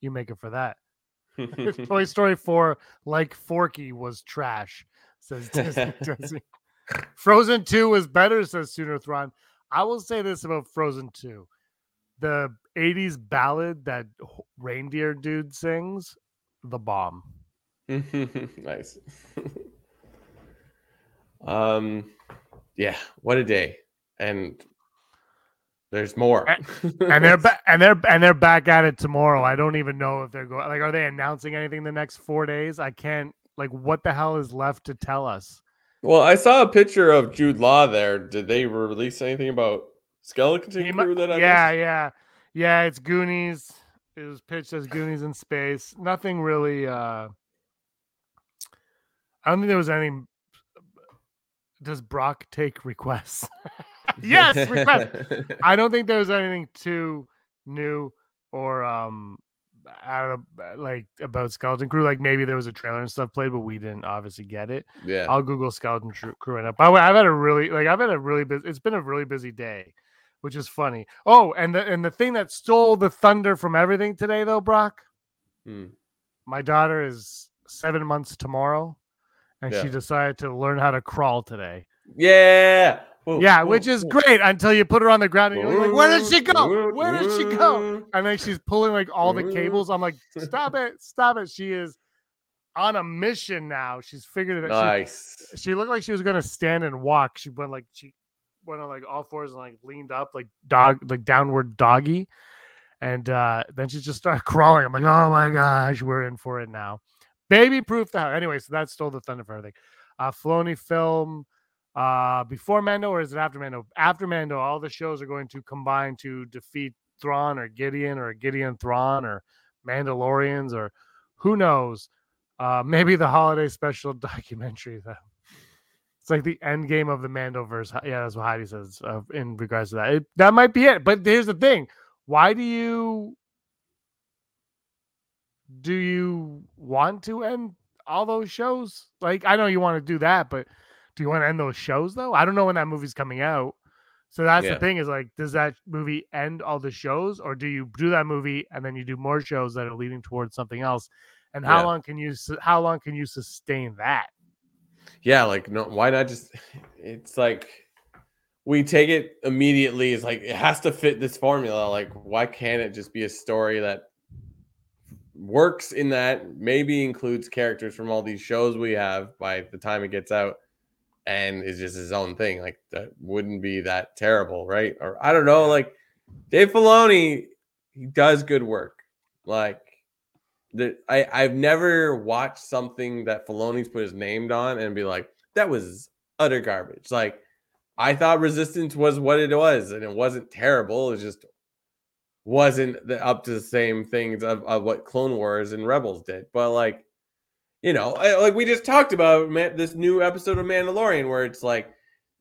you make it for that. Toy Story 4, like Forky, was trash, says Disney. Frozen 2 was better, says Sooner Thrawn. I will say this about Frozen 2. The 80s ballad that reindeer dude sings, the bomb. Nice. Yeah, what a day. And there's more, and they're back at it tomorrow. I don't even know if they're going. Like, are they announcing anything the next 4 days? I can't. Like, what the hell is left to tell us? Well, I saw a picture of Jude Law there. Did they release anything about Skeleton Crew? Yeah. It's Goonies. It was pitched as Goonies in space. Nothing really. I don't think there was any. Does Brock take requests? Yes, request. I don't think there was anything too new or I don't know, like about Skeleton Crew. Like maybe there was a trailer and stuff played, but we didn't obviously get it. Yeah, I'll Google Skeleton Crew right now. By the way, it's been a really busy day, which is funny. Oh, and the thing that stole the thunder from everything today, though, Brock. My daughter is 7 months tomorrow, and she decided to learn how to crawl today. Yeah. Which is great until you put her on the ground and you're like, where did she go? Where did she go? And then she's pulling like all the cables. I'm like, stop it. She is on a mission now. She's figured it out. Nice. She looked like she was gonna stand and walk. She went on like all fours and like leaned up like downward doggy. And then she just started crawling. I'm like, oh my gosh, we're in for it now. Baby proof the house. Anyway, so that stole the thunder for everything. Filoni film. Before Mando, or is it after Mando? After Mando, all the shows are going to combine to defeat Thrawn or Gideon Thrawn or Mandalorians or who knows? Maybe the holiday special documentary. It's like the end game of the Mandoverse. Yeah, that's what Heidi says in regards to that. That might be it. But here's the thing: why do you want to end all those shows? Like, I know you want to do that, but. Do you want to end those shows though? I don't know when that movie's coming out. So that's the thing is, like, does that movie end all the shows, or do you do that movie and then you do more shows that are leading towards something else? And how long can you sustain that? Yeah, like, no, why not just? It's like we take it immediately. It's like it has to fit this formula. Like, why can't it just be a story that works in that maybe includes characters from all these shows we have by the time it gets out? And it's just his own thing. Like, that wouldn't be that terrible, right? Or I don't know. Like, Dave Filoni, he does good work. Like, I've never watched something that Filoni's put his name on and be like, that was utter garbage. Like, I thought Resistance was what it was, and it wasn't terrible. It just wasn't up to the same things of what Clone Wars and Rebels did. But, like, you know, like we just talked about this new episode of Mandalorian where it's like,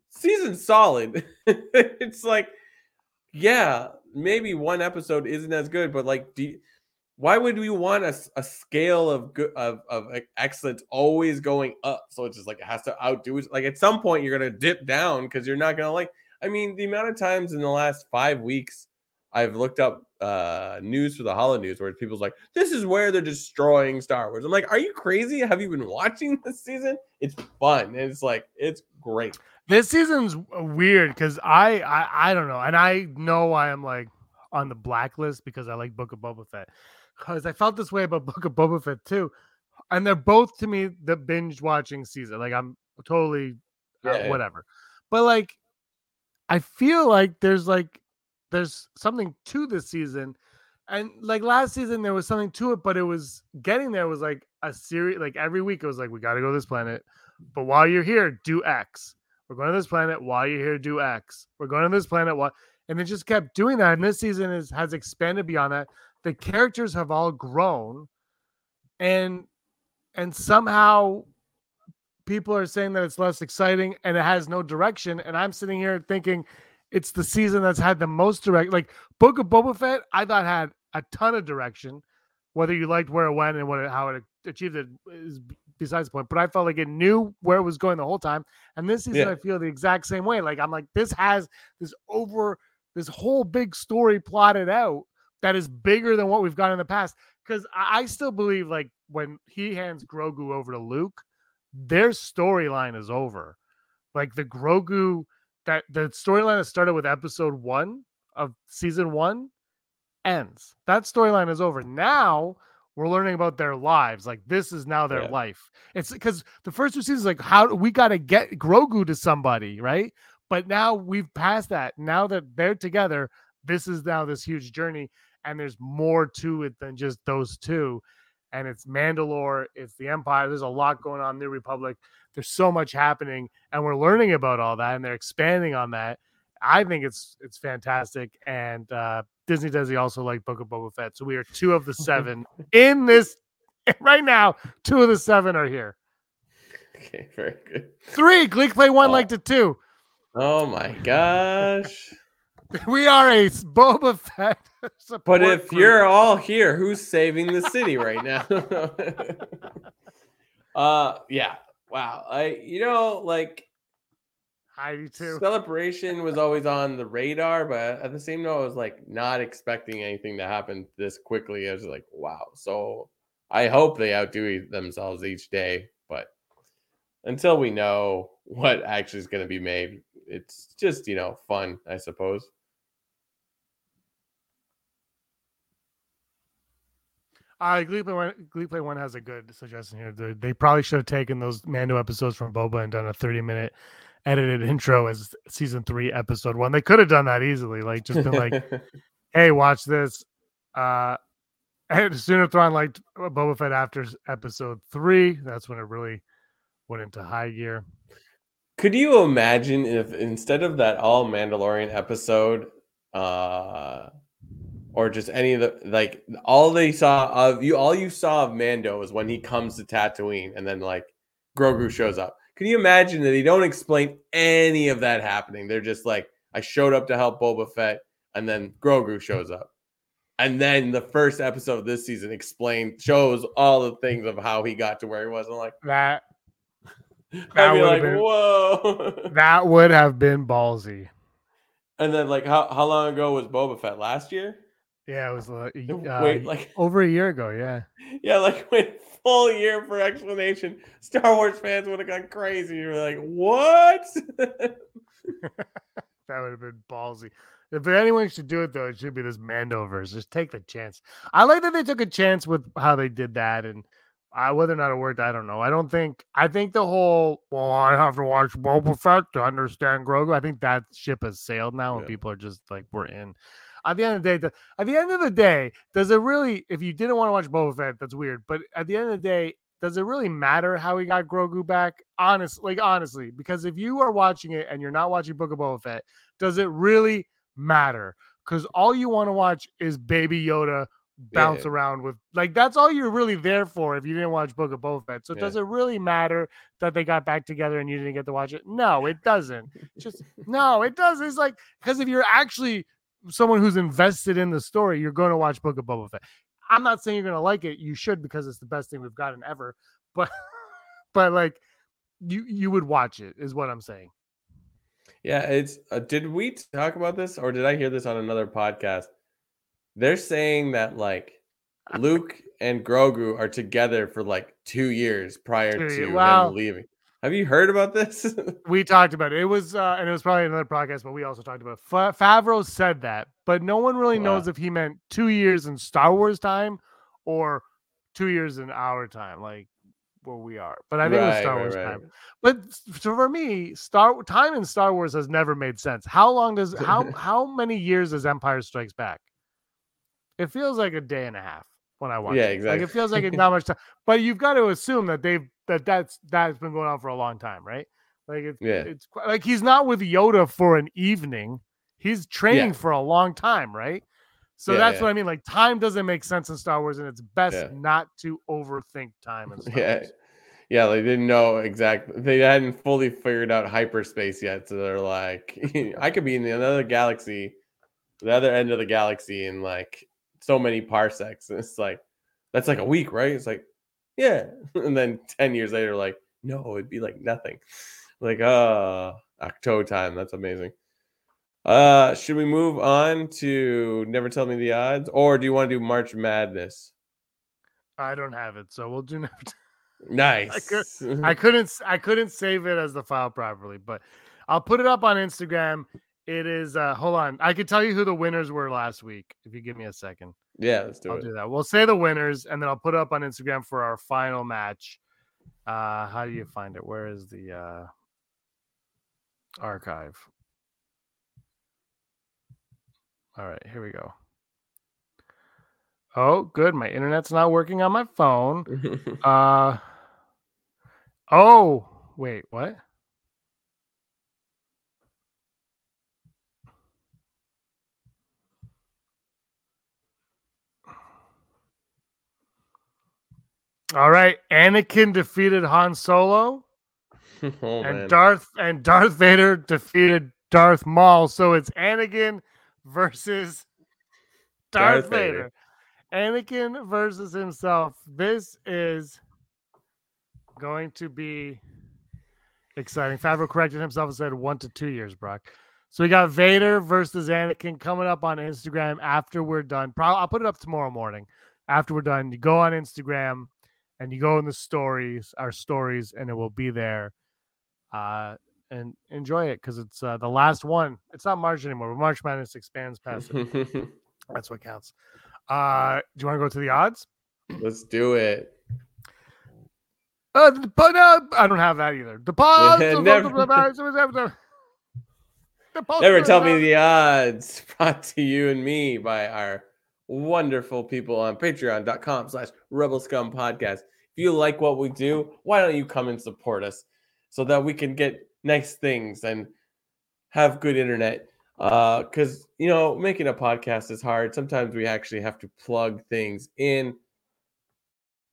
season solid. It's like, yeah, maybe one episode isn't as good, but like, why would we want a scale of good, of excellence always going up? So it's just like, it has to outdo it. Like, at some point you're going to dip down because you're not going to like, I mean, the amount of times in the last 5 weeks I've looked up news for the Holonews where people's like, this is where they're destroying Star Wars. I'm like, are you crazy? Have you been watching this season? It's fun. And it's like, it's great. This season's weird because I don't know. And I know I am like on the blacklist because I like Book of Boba Fett. Because I felt this way about Book of Boba Fett too. And they're both, to me, the binge watching season. Like, I'm totally whatever. But like, I feel like there's something to this season, and like last season there was something to it, but it was getting there was like a series. Like every week it was like, we got to go to this planet, but while you're here, do X. We're going to this planet. While you're here, do X. We're going to this planet. And it just kept doing that. And this season has expanded beyond that. The characters have all grown, and somehow people are saying that it's less exciting and it has no direction. And I'm sitting here thinking, it's the season that's had the most direct. Like, Book of Boba Fett, I thought had a ton of direction. Whether you liked where it went and how it achieved it is besides the point. But I felt like it knew where it was going the whole time. And this season, I feel the exact same way. Like, I'm like, this has this whole big story plotted out that is bigger than what we've got in the past. Because I still believe, like, when he hands Grogu over to Luke, their storyline is over. Like, the Grogu... that the storyline that started with episode 1 of season 1 ends. That storyline is over. Now we're learning about their lives. Like, this is now their life. It's because the first 2 seasons, like, how we got to get Grogu to somebody, right? But now we've passed that. Now that they're together, this is now this huge journey, and there's more to it than just those 2. And it's Mandalore, it's the Empire. There's a lot going on in New Republic. There's so much happening, and we're learning about all that, and they're expanding on that. I think it's fantastic, and Disney does also like Book of Boba Fett. So we are 2 of the 7 in this right now. 2 of the 7 are here. Okay, very good. 3, Gleek Play 1 liked it too. Oh my gosh. We are a Boba Fett support But if group. You're all here, who's saving the city right now? Yeah. Wow. I do too. Celebration was always on the radar, but at the same note, I was like not expecting anything to happen this quickly. I was like, wow. So I hope they outdo themselves each day, but until we know what actually is going to be made, it's just, you know, fun, I suppose. Gleeplay 1 has a good suggestion here. They probably should have taken those Mando episodes from Boba and done a 30-minute edited intro as season 3, episode 1. They could have done that easily. Like, just been like, hey, watch this. And sooner Thrawn liked Boba Fett after episode 3. That's when it really went into high gear. Could you imagine if instead of that all Mandalorian episode, or just any of the, like, all you saw of Mando was when he comes to Tatooine and then like Grogu shows up. Can you imagine that they don't explain any of that happening? They're just like, I showed up to help Boba Fett, and then Grogu shows up. And then the first episode of this season shows all the things of how he got to where he was. I'm like, that would have been ballsy. And then, like, how long ago was Boba Fett? Last year? Yeah, it was over a year ago. Yeah. Yeah, like wait full year for explanation. Star Wars fans would have gone crazy. You were like, what? That would have been ballsy. If anyone should do it, though, it should be this Mandoverse. Just take the chance. I like that they took a chance with how they did that, and whether or not it worked, I don't know. I think the whole, well, I have to watch Boba Fett to understand Grogu. I think that ship has sailed now, and people are just like, we're in. At the end of the day, does it really? If you didn't want to watch Boba Fett, that's weird. But at the end of the day, does it really matter how we got Grogu back? Honestly, because if you are watching it and you're not watching Book of Boba Fett, does it really matter? Because all you want to watch is Baby Yoda bounce around with, like, that's all you're really there for if you didn't watch Book of Boba Fett. So does it really matter that they got back together and you didn't get to watch it? No, it doesn't. It's like, because if you're actually someone who's invested in the story, you're going to watch Book of Boba Fett. I'm not saying you're going to like it. You should, because it's the best thing we've gotten ever. But like, you would watch it, is what I'm saying. Yeah, it's. Did we talk about this, or did I hear this on another podcast? They're saying that like Luke and Grogu are together for like 2 years prior to them leaving. Have you heard about this? We talked about it. It was, and it was probably another podcast, but we also talked about it. Favreau said that, but no one really knows if he meant 2 years in Star Wars time or 2 years in our time, like where we are. But I think it was Star Wars time. But for me, time in Star Wars has never made sense. How many years does Empire Strikes Back? It feels like a day and a half when I watch it. Yeah, exactly. Like, it feels like it's not much time. But you've got to assume that that's been going on for a long time, right? Like it's like he's not with Yoda for an evening. He's training for a long time, right? So that's what I mean. Like, time doesn't make sense in Star Wars, and it's best not to overthink time in Star Wars. Yeah, they didn't know exactly. They hadn't fully figured out hyperspace yet, so they're like, I could be in another galaxy, the other end of the galaxy, and like so many parsecs. And it's like, that's like a week, right? It's like, yeah. And then 10 years later, like, no, it'd be like nothing. Like, Octo time. That's amazing. Should we move on to Never Tell Me the Odds? Or do you want to do March Madness? I don't have it, so we'll do Never Nice. I couldn't save it as the file properly, but I'll put it up on Instagram. It is, hold on. I could tell you who the winners were last week if you give me a second. Yeah, let's do it. I'll do that. We'll say the winners, and then I'll put it up on Instagram for our final match. How do you find it? Where is the archive? All right, here we go. Oh, good. My internet's not working on my phone. Oh, wait, what? All right, Anakin defeated Han Solo, Darth Vader defeated Darth Maul. So it's Anakin versus Darth Vader. Anakin versus himself. This is going to be exciting. Favreau corrected himself and said 1 to 2 years, Brock. So we got Vader versus Anakin coming up on Instagram after we're done. I'll put it up tomorrow morning. After we're done, you go on Instagram. And you go in the stories, our stories, and it will be there. And enjoy it, because it's the last one. It's not March anymore, but March Madness expands past it. That's what counts. Do you want to go to the odds? Let's do it. But I don't have that either. The pause. Never tell me the odds. Brought to you and me by our wonderful people on patreon.com/rebelscumpodcast. If you like what we do, why don't you come and support us so that we can get nice things and have good internet? Because, you know, making a podcast is hard. Sometimes we actually have to plug things in.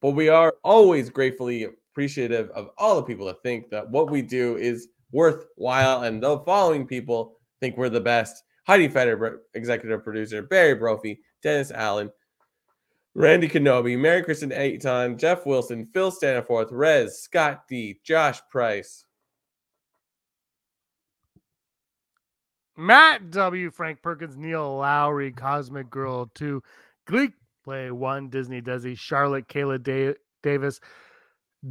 But we are always gratefully appreciative of all the people that think that what we do is worthwhile, and the following people think we're the best. Heidi Feder, executive producer, Barry Brophy, Dennis Allen, Randy Kenobi, Mary Kristen Aiton, Jeff Wilson, Phil Staniforth, Rez, Scott D, Josh Price, Matt W., Frank Perkins, Neil Lowry, Cosmic Girl 2, Gleek Play 1, Disney Desi, Charlotte, Kayla Davis,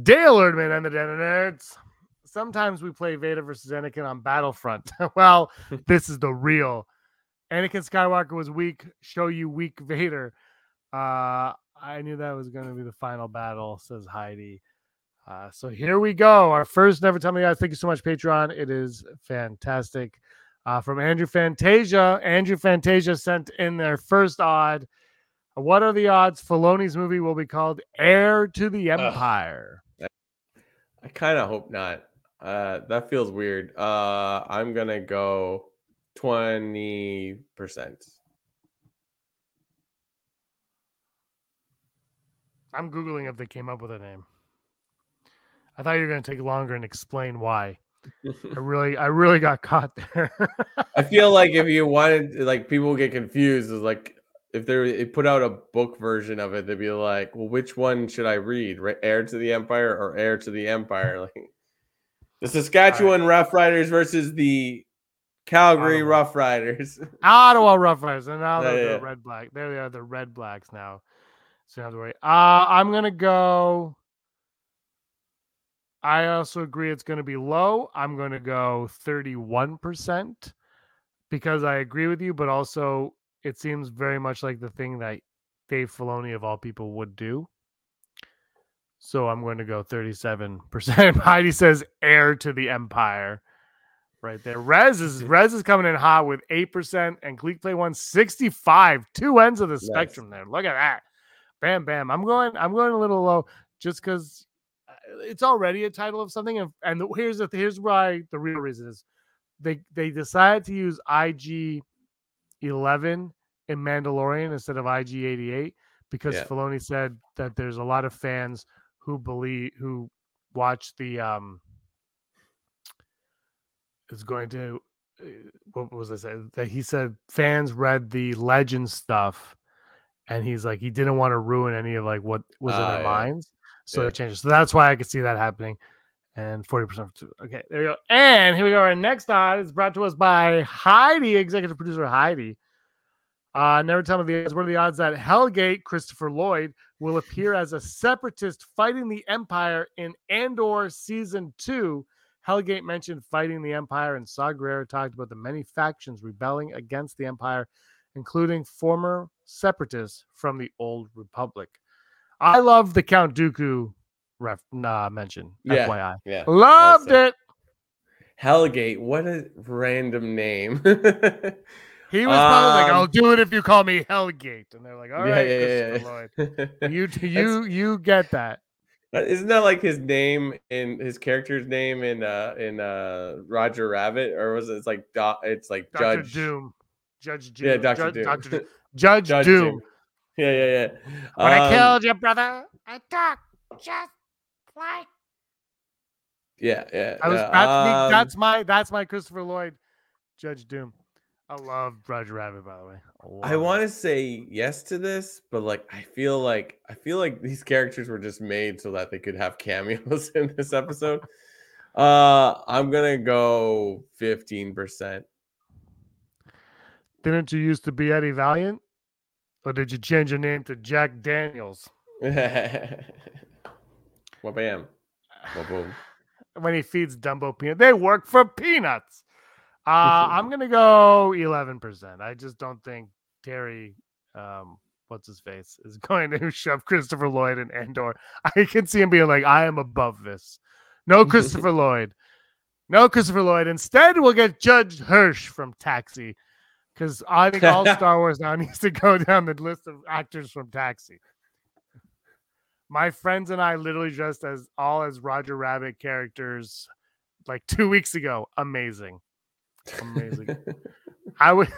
Dale Erdman, and the Nerds. Sometimes we play Vader versus Anakin on Battlefront. Well, this is the real. Anakin Skywalker was weak. Show you weak Vader. I knew that was going to be the final battle, says Heidi. So here we go. Our first Never Tell Me Guys. Thank you so much, Patreon. It is fantastic. From Andrew Fantasia. Andrew Fantasia sent in their first odd. What are the odds Filoni's movie will be called Heir to the Empire? I kind of hope not. That feels weird. I'm going to go 20%. I'm Googling if they came up with a name. I thought you were going to take longer and explain why. I really got caught there. I feel like if you wanted, like, people get confused. It's like if they put out a book version of it, they'd be like, "Well, which one should I read? Right, Heir to the Empire or Heir to the Empire?" Like the Saskatchewan Rough Riders versus the Calgary Rough Riders, Ottawa Rough Riders, and now they're the Red Black. There they are, the Red Blacks now. So you don't have to worry. I'm gonna go. I also agree it's going to be low. I'm going to go 31% because I agree with you, but also it seems very much like the thing that Dave Filoni of all people would do. So I'm going to go 37%. Heidi says Heir to the Empire right there. Rez is coming in hot with 8% and Gleek Play 165. Two ends of the spectrum there. Look at that. Bam, bam. I'm going a little low just because it's already a title of something, and here's why the real reason is they decided to use IG-11 in Mandalorian instead of IG-88 because Filoni said that there's a lot of fans who watch the he said fans read the legend stuff, and he's like he didn't want to ruin any of like what was in their minds. So it changes. So that's why I could see that happening. And 40%. Okay, there you go. And here we go. Our next odd is brought to us by Heidi, executive producer Heidi. Never tell me the odds. What are the odds that Hellgate, Christopher Lloyd, will appear as a separatist fighting the Empire in Andor Season 2? Hellgate mentioned fighting the Empire, and Saw Gerrera talked about the many factions rebelling against the Empire, including former separatists from the Old Republic. I love the Count Dooku mention. Yeah, FYI. Yeah, loved it. Hellgate, what a random name. He was probably like, "I'll do it if you call me Hellgate," and they're like, "All right, Christopher Lloyd, you get that." Isn't that like his name in his character's name in Roger Rabbit, or was it? It's like Dr. Judge Doom, Judge Doom, yeah, Dr. Doom, Judge Doom. Yeah. When I killed your brother, I talked just like. Yeah. That's my Christopher Lloyd, Judge Doom. I love Roger Rabbit, by the way. I want to say yes to this, but like I feel like these characters were just made so that they could have cameos in this episode. I'm gonna go 15%. Didn't you used to be Eddie Valiant? Or did you change your name to Jack Daniels? Well, bam. Well, boom. When he feeds Dumbo peanuts. They work for peanuts. I'm going to go 11%. I just don't think Terry, what's-his-face, is going to shove Christopher Lloyd in Andor. I can see him being like, I am above this. No Christopher Lloyd. Instead, we'll get Judge Hirsch from Taxi. Because I think all Star Wars now needs to go down the list of actors from Taxi. My friends and I literally dressed as Roger Rabbit characters like 2 weeks ago. Amazing. I would.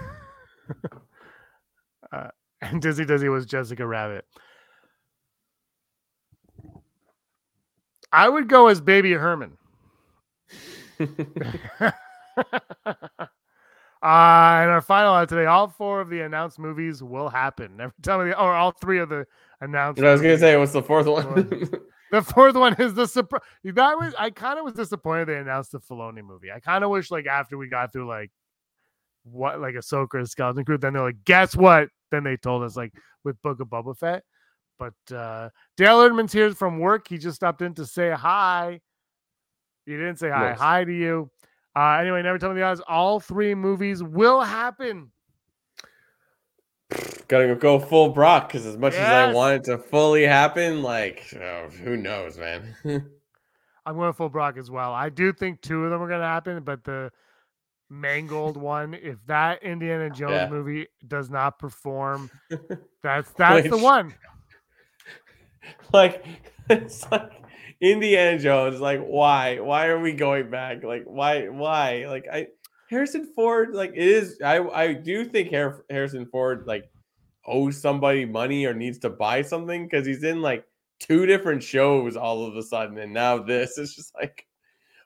And Dizzy Dizzy was Jessica Rabbit. I would go as Baby Herman. And our final out today, all four of the announced movies will happen. Never tell me, or all three of the announced. I was gonna say, what's the fourth one? The fourth one is the surprise. I kind of was disappointed they announced the Filoni movie. I kind of wish, like, after we got through like what, like Ahsoka and Skeleton Crew. Then they're like, guess what? Then they told us, like with Book of Boba Fett. But Dale Erdman's here from work. He just stopped in to say hi. He didn't say hi. Nice. Hi to you. Anyway, Never Tell Me the Odds. All three movies will happen. Gotta go full Brock, because as much as I want it to fully happen, like, oh, who knows, man. I'm going full Brock as well. I do think two of them are going to happen, but the Mangold one, if that Indiana Jones movie does not perform, that's like, the one. Like, it's like Indiana Jones, like, why are we going back? Like, why? Like, Harrison Ford, like, it is. I do think Harrison Ford, like, owes somebody money or needs to buy something, because he's in like two different shows all of a sudden, and now this. It's just like,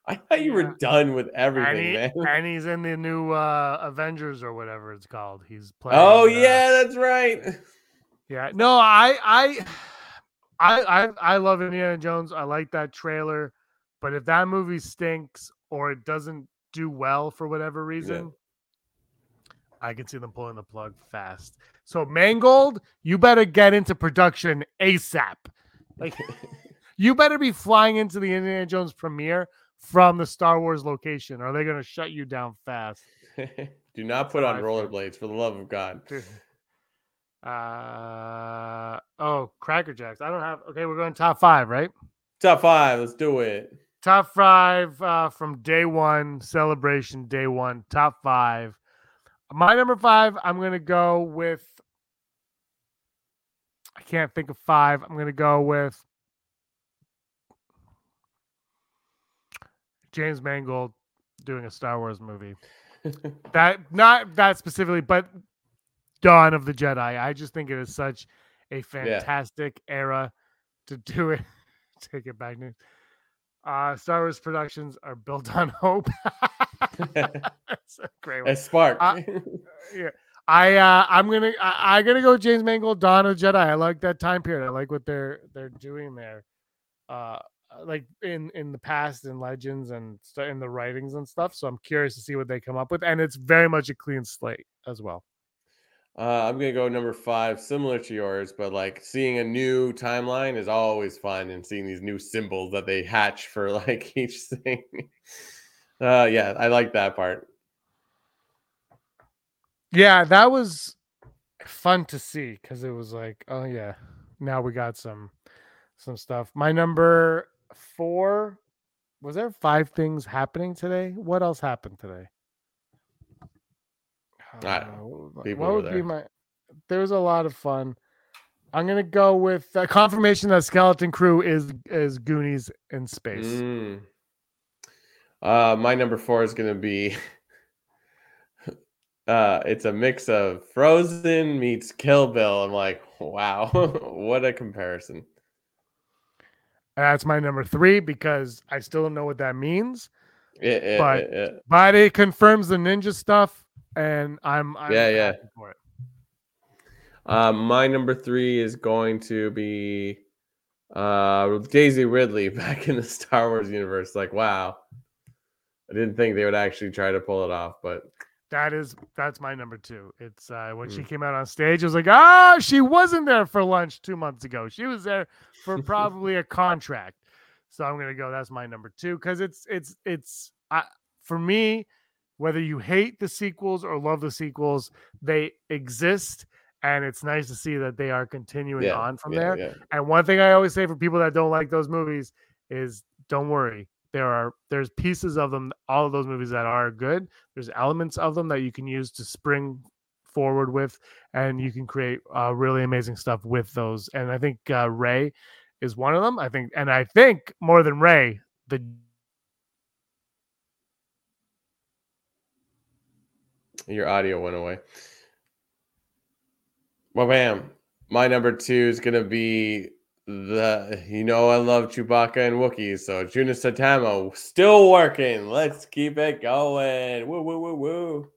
I thought you were done with everything, man. And he's in the new Avengers or whatever it's called. He's playing. Oh yeah, that's right. Yeah, no, I love Indiana Jones. I like that trailer, but if that movie stinks or it doesn't do well for whatever reason, I can see them pulling the plug fast. So Mangold, you better get into production ASAP. Like, you better be flying into the Indiana Jones premiere from the Star Wars location, or they're going to shut you down fast. Do not put on rollerblades, for the love of God. Cracker Jacks. We're going top five, right? Top five. Let's do it. Top five from day one, Celebration day one, top five. My number five, I'm going to go with, I can't think of five. I'm going to go with James Mangold doing a Star Wars movie. Not that specifically, but Dawn of the Jedi. I just think it is such a fantastic era to do it. Take it back, Nick. Star Wars productions are built on hope. That's a great one. A spark. I'm gonna go James Mangold, Dawn of the Jedi. I like that time period. I like what they're doing there, like in the past, in Legends and in the writings and stuff. So I'm curious to see what they come up with, and it's very much a clean slate as well. I'm gonna go number five, similar to yours, but like seeing a new timeline is always fun, and seeing these new symbols that they hatch for like each thing. I like that part. Yeah, that was fun to see, because it was like, oh yeah, now we got some stuff. My number four, was there five things happening today? What else happened today? I don't know. There was a lot of fun. I'm gonna go with confirmation that Skeleton Crew is Goonies in space. My number four is gonna be it's a mix of Frozen meets Kill Bill. I'm like, wow, what a comparison. And that's my number three, because I still don't know what that means. But it confirms the ninja stuff. And I'm happy for it. My number three is going to be Daisy Ridley back in the Star Wars universe. Like, wow, I didn't think they would actually try to pull it off, but that's my number two. It's when she came out on stage, I was like, she wasn't there for lunch 2 months ago. She was there for probably a contract. So I'm gonna go. That's my number two, because it's for me. Whether you hate the sequels or love the sequels, they exist, and it's nice to see that they are continuing on from there. Yeah. And one thing I always say for people that don't like those movies is, don't worry. There's pieces of them, all of those movies, that are good. There's elements of them that you can use to spring forward with, and you can create really amazing stuff with those. And I think Rey is one of them. I think more than Rey, the Your audio went away. Well, bam. My number two is going to be I love Chewbacca and Wookiees, so Juno Satamo still working. Let's keep it going. Woo, woo, woo, woo.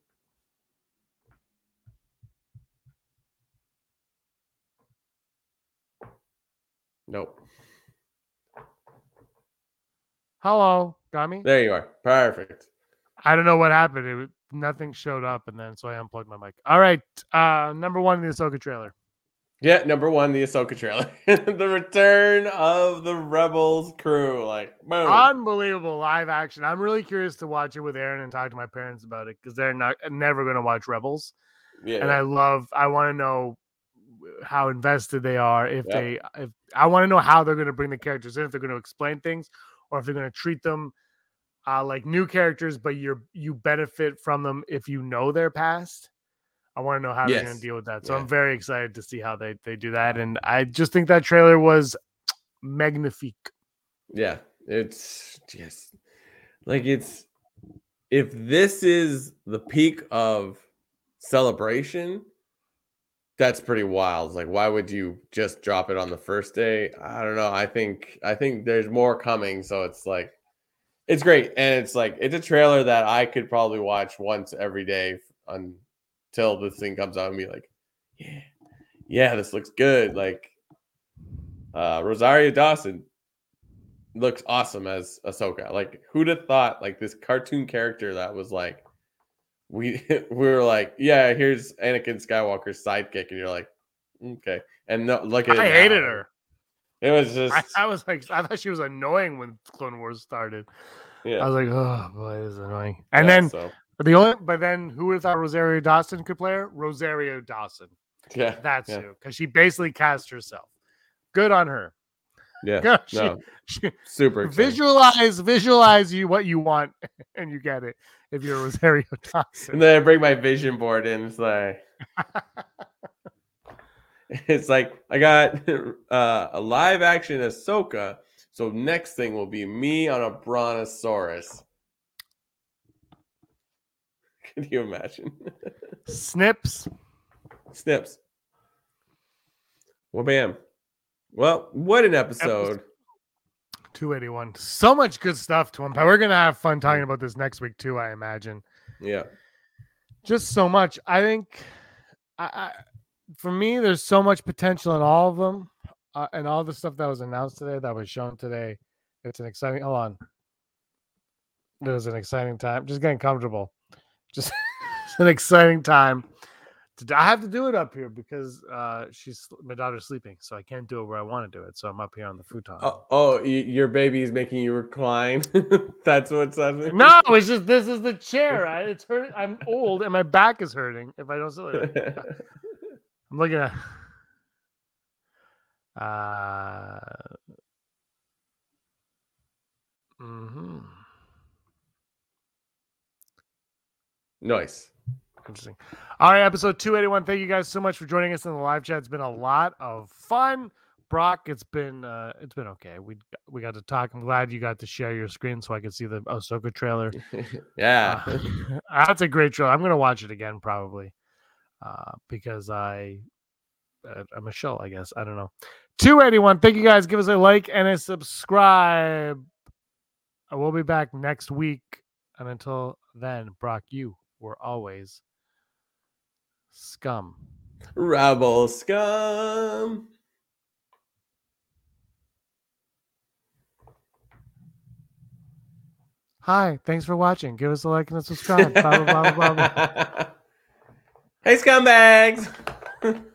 Nope. Hello, Gami. There you are. Perfect. I don't know what happened. Nothing showed up, and then so I unplugged my mic. All right, number one, the Ahsoka trailer. Yeah, number one, the Ahsoka trailer. The return of the Rebels crew. Like, boom. Unbelievable live action. I'm really curious to watch it with Aaron and talk to my parents about it, because they're never going to watch Rebels. Yeah. And I want to know how invested they are. I want to know how they're going to bring the characters in, if they're going to explain things, or if they're going to treat them like new characters, but you benefit from them if you know their past. I want to know how they're going to deal with that. So I'm very excited to see how they do that. And I just think that trailer was magnifique. Yeah. It's just like, if this is the peak of Celebration, that's pretty wild. Like, why would you just drop it on the first day? I don't know. I think there's more coming. So it's like, it's great. And it's like, it's a trailer that I could probably watch once every day until this thing comes out and be like, yeah, this looks good. Like, Rosario Dawson looks awesome as Ahsoka. Like, who'd have thought, like, this cartoon character that was like, we were like, yeah, here's Anakin Skywalker's sidekick, and you're like, okay. And no, look at it. I hated her. It was just, I was like, I thought she was annoying when Clone Wars started. Yeah. I was like, oh boy, this is annoying. And then who would have thought Rosario Dawson could play her? Rosario Dawson. Yeah. That's who. Because she basically cast herself. Good on her. Yeah. Girl, she super exciting. Visualize you what you want, and you get it if you're Rosario Dawson. And then I bring my vision board in. It's like it's like I got a live action Ahsoka. So next thing will be me on a brontosaurus. Can you imagine? Snips. Well, bam. Well, what an episode. 281. So much good stuff to unpack. We're going to have fun talking about this next week, too, I imagine. Yeah. Just so much. I think, for me, there's so much potential in all of them, and all the stuff that was announced today, that was shown today. It's an exciting... Hold on. It was an exciting time. Just getting comfortable. Just an exciting time. I have to do it up here because my daughter's sleeping, so I can't do it where I want to do it. So I'm up here on the futon. Oh, your baby is making you recline. That's what's happening. No, it's just this is the chair. Right? It's hurting. I'm old and my back is hurting if I don't sit like that. I'm looking at. Nice. Interesting. All right, episode 281. Thank you guys so much for joining us in the live chat. It's been a lot of fun, Brock. It's been okay. We got to talk. I'm glad you got to share your screen so I could see the Ahsoka trailer. Yeah, that's a great trailer. I'm gonna watch it again probably because I'm a shill, I guess. I don't know. 281. Thank you guys. Give us a like and a subscribe. I will be back next week, and until then, Brock, you were always scum. Rebel scum. Hi, thanks for watching. Give us a like and a subscribe. Blah, blah, blah, blah, blah. Hey, scumbags.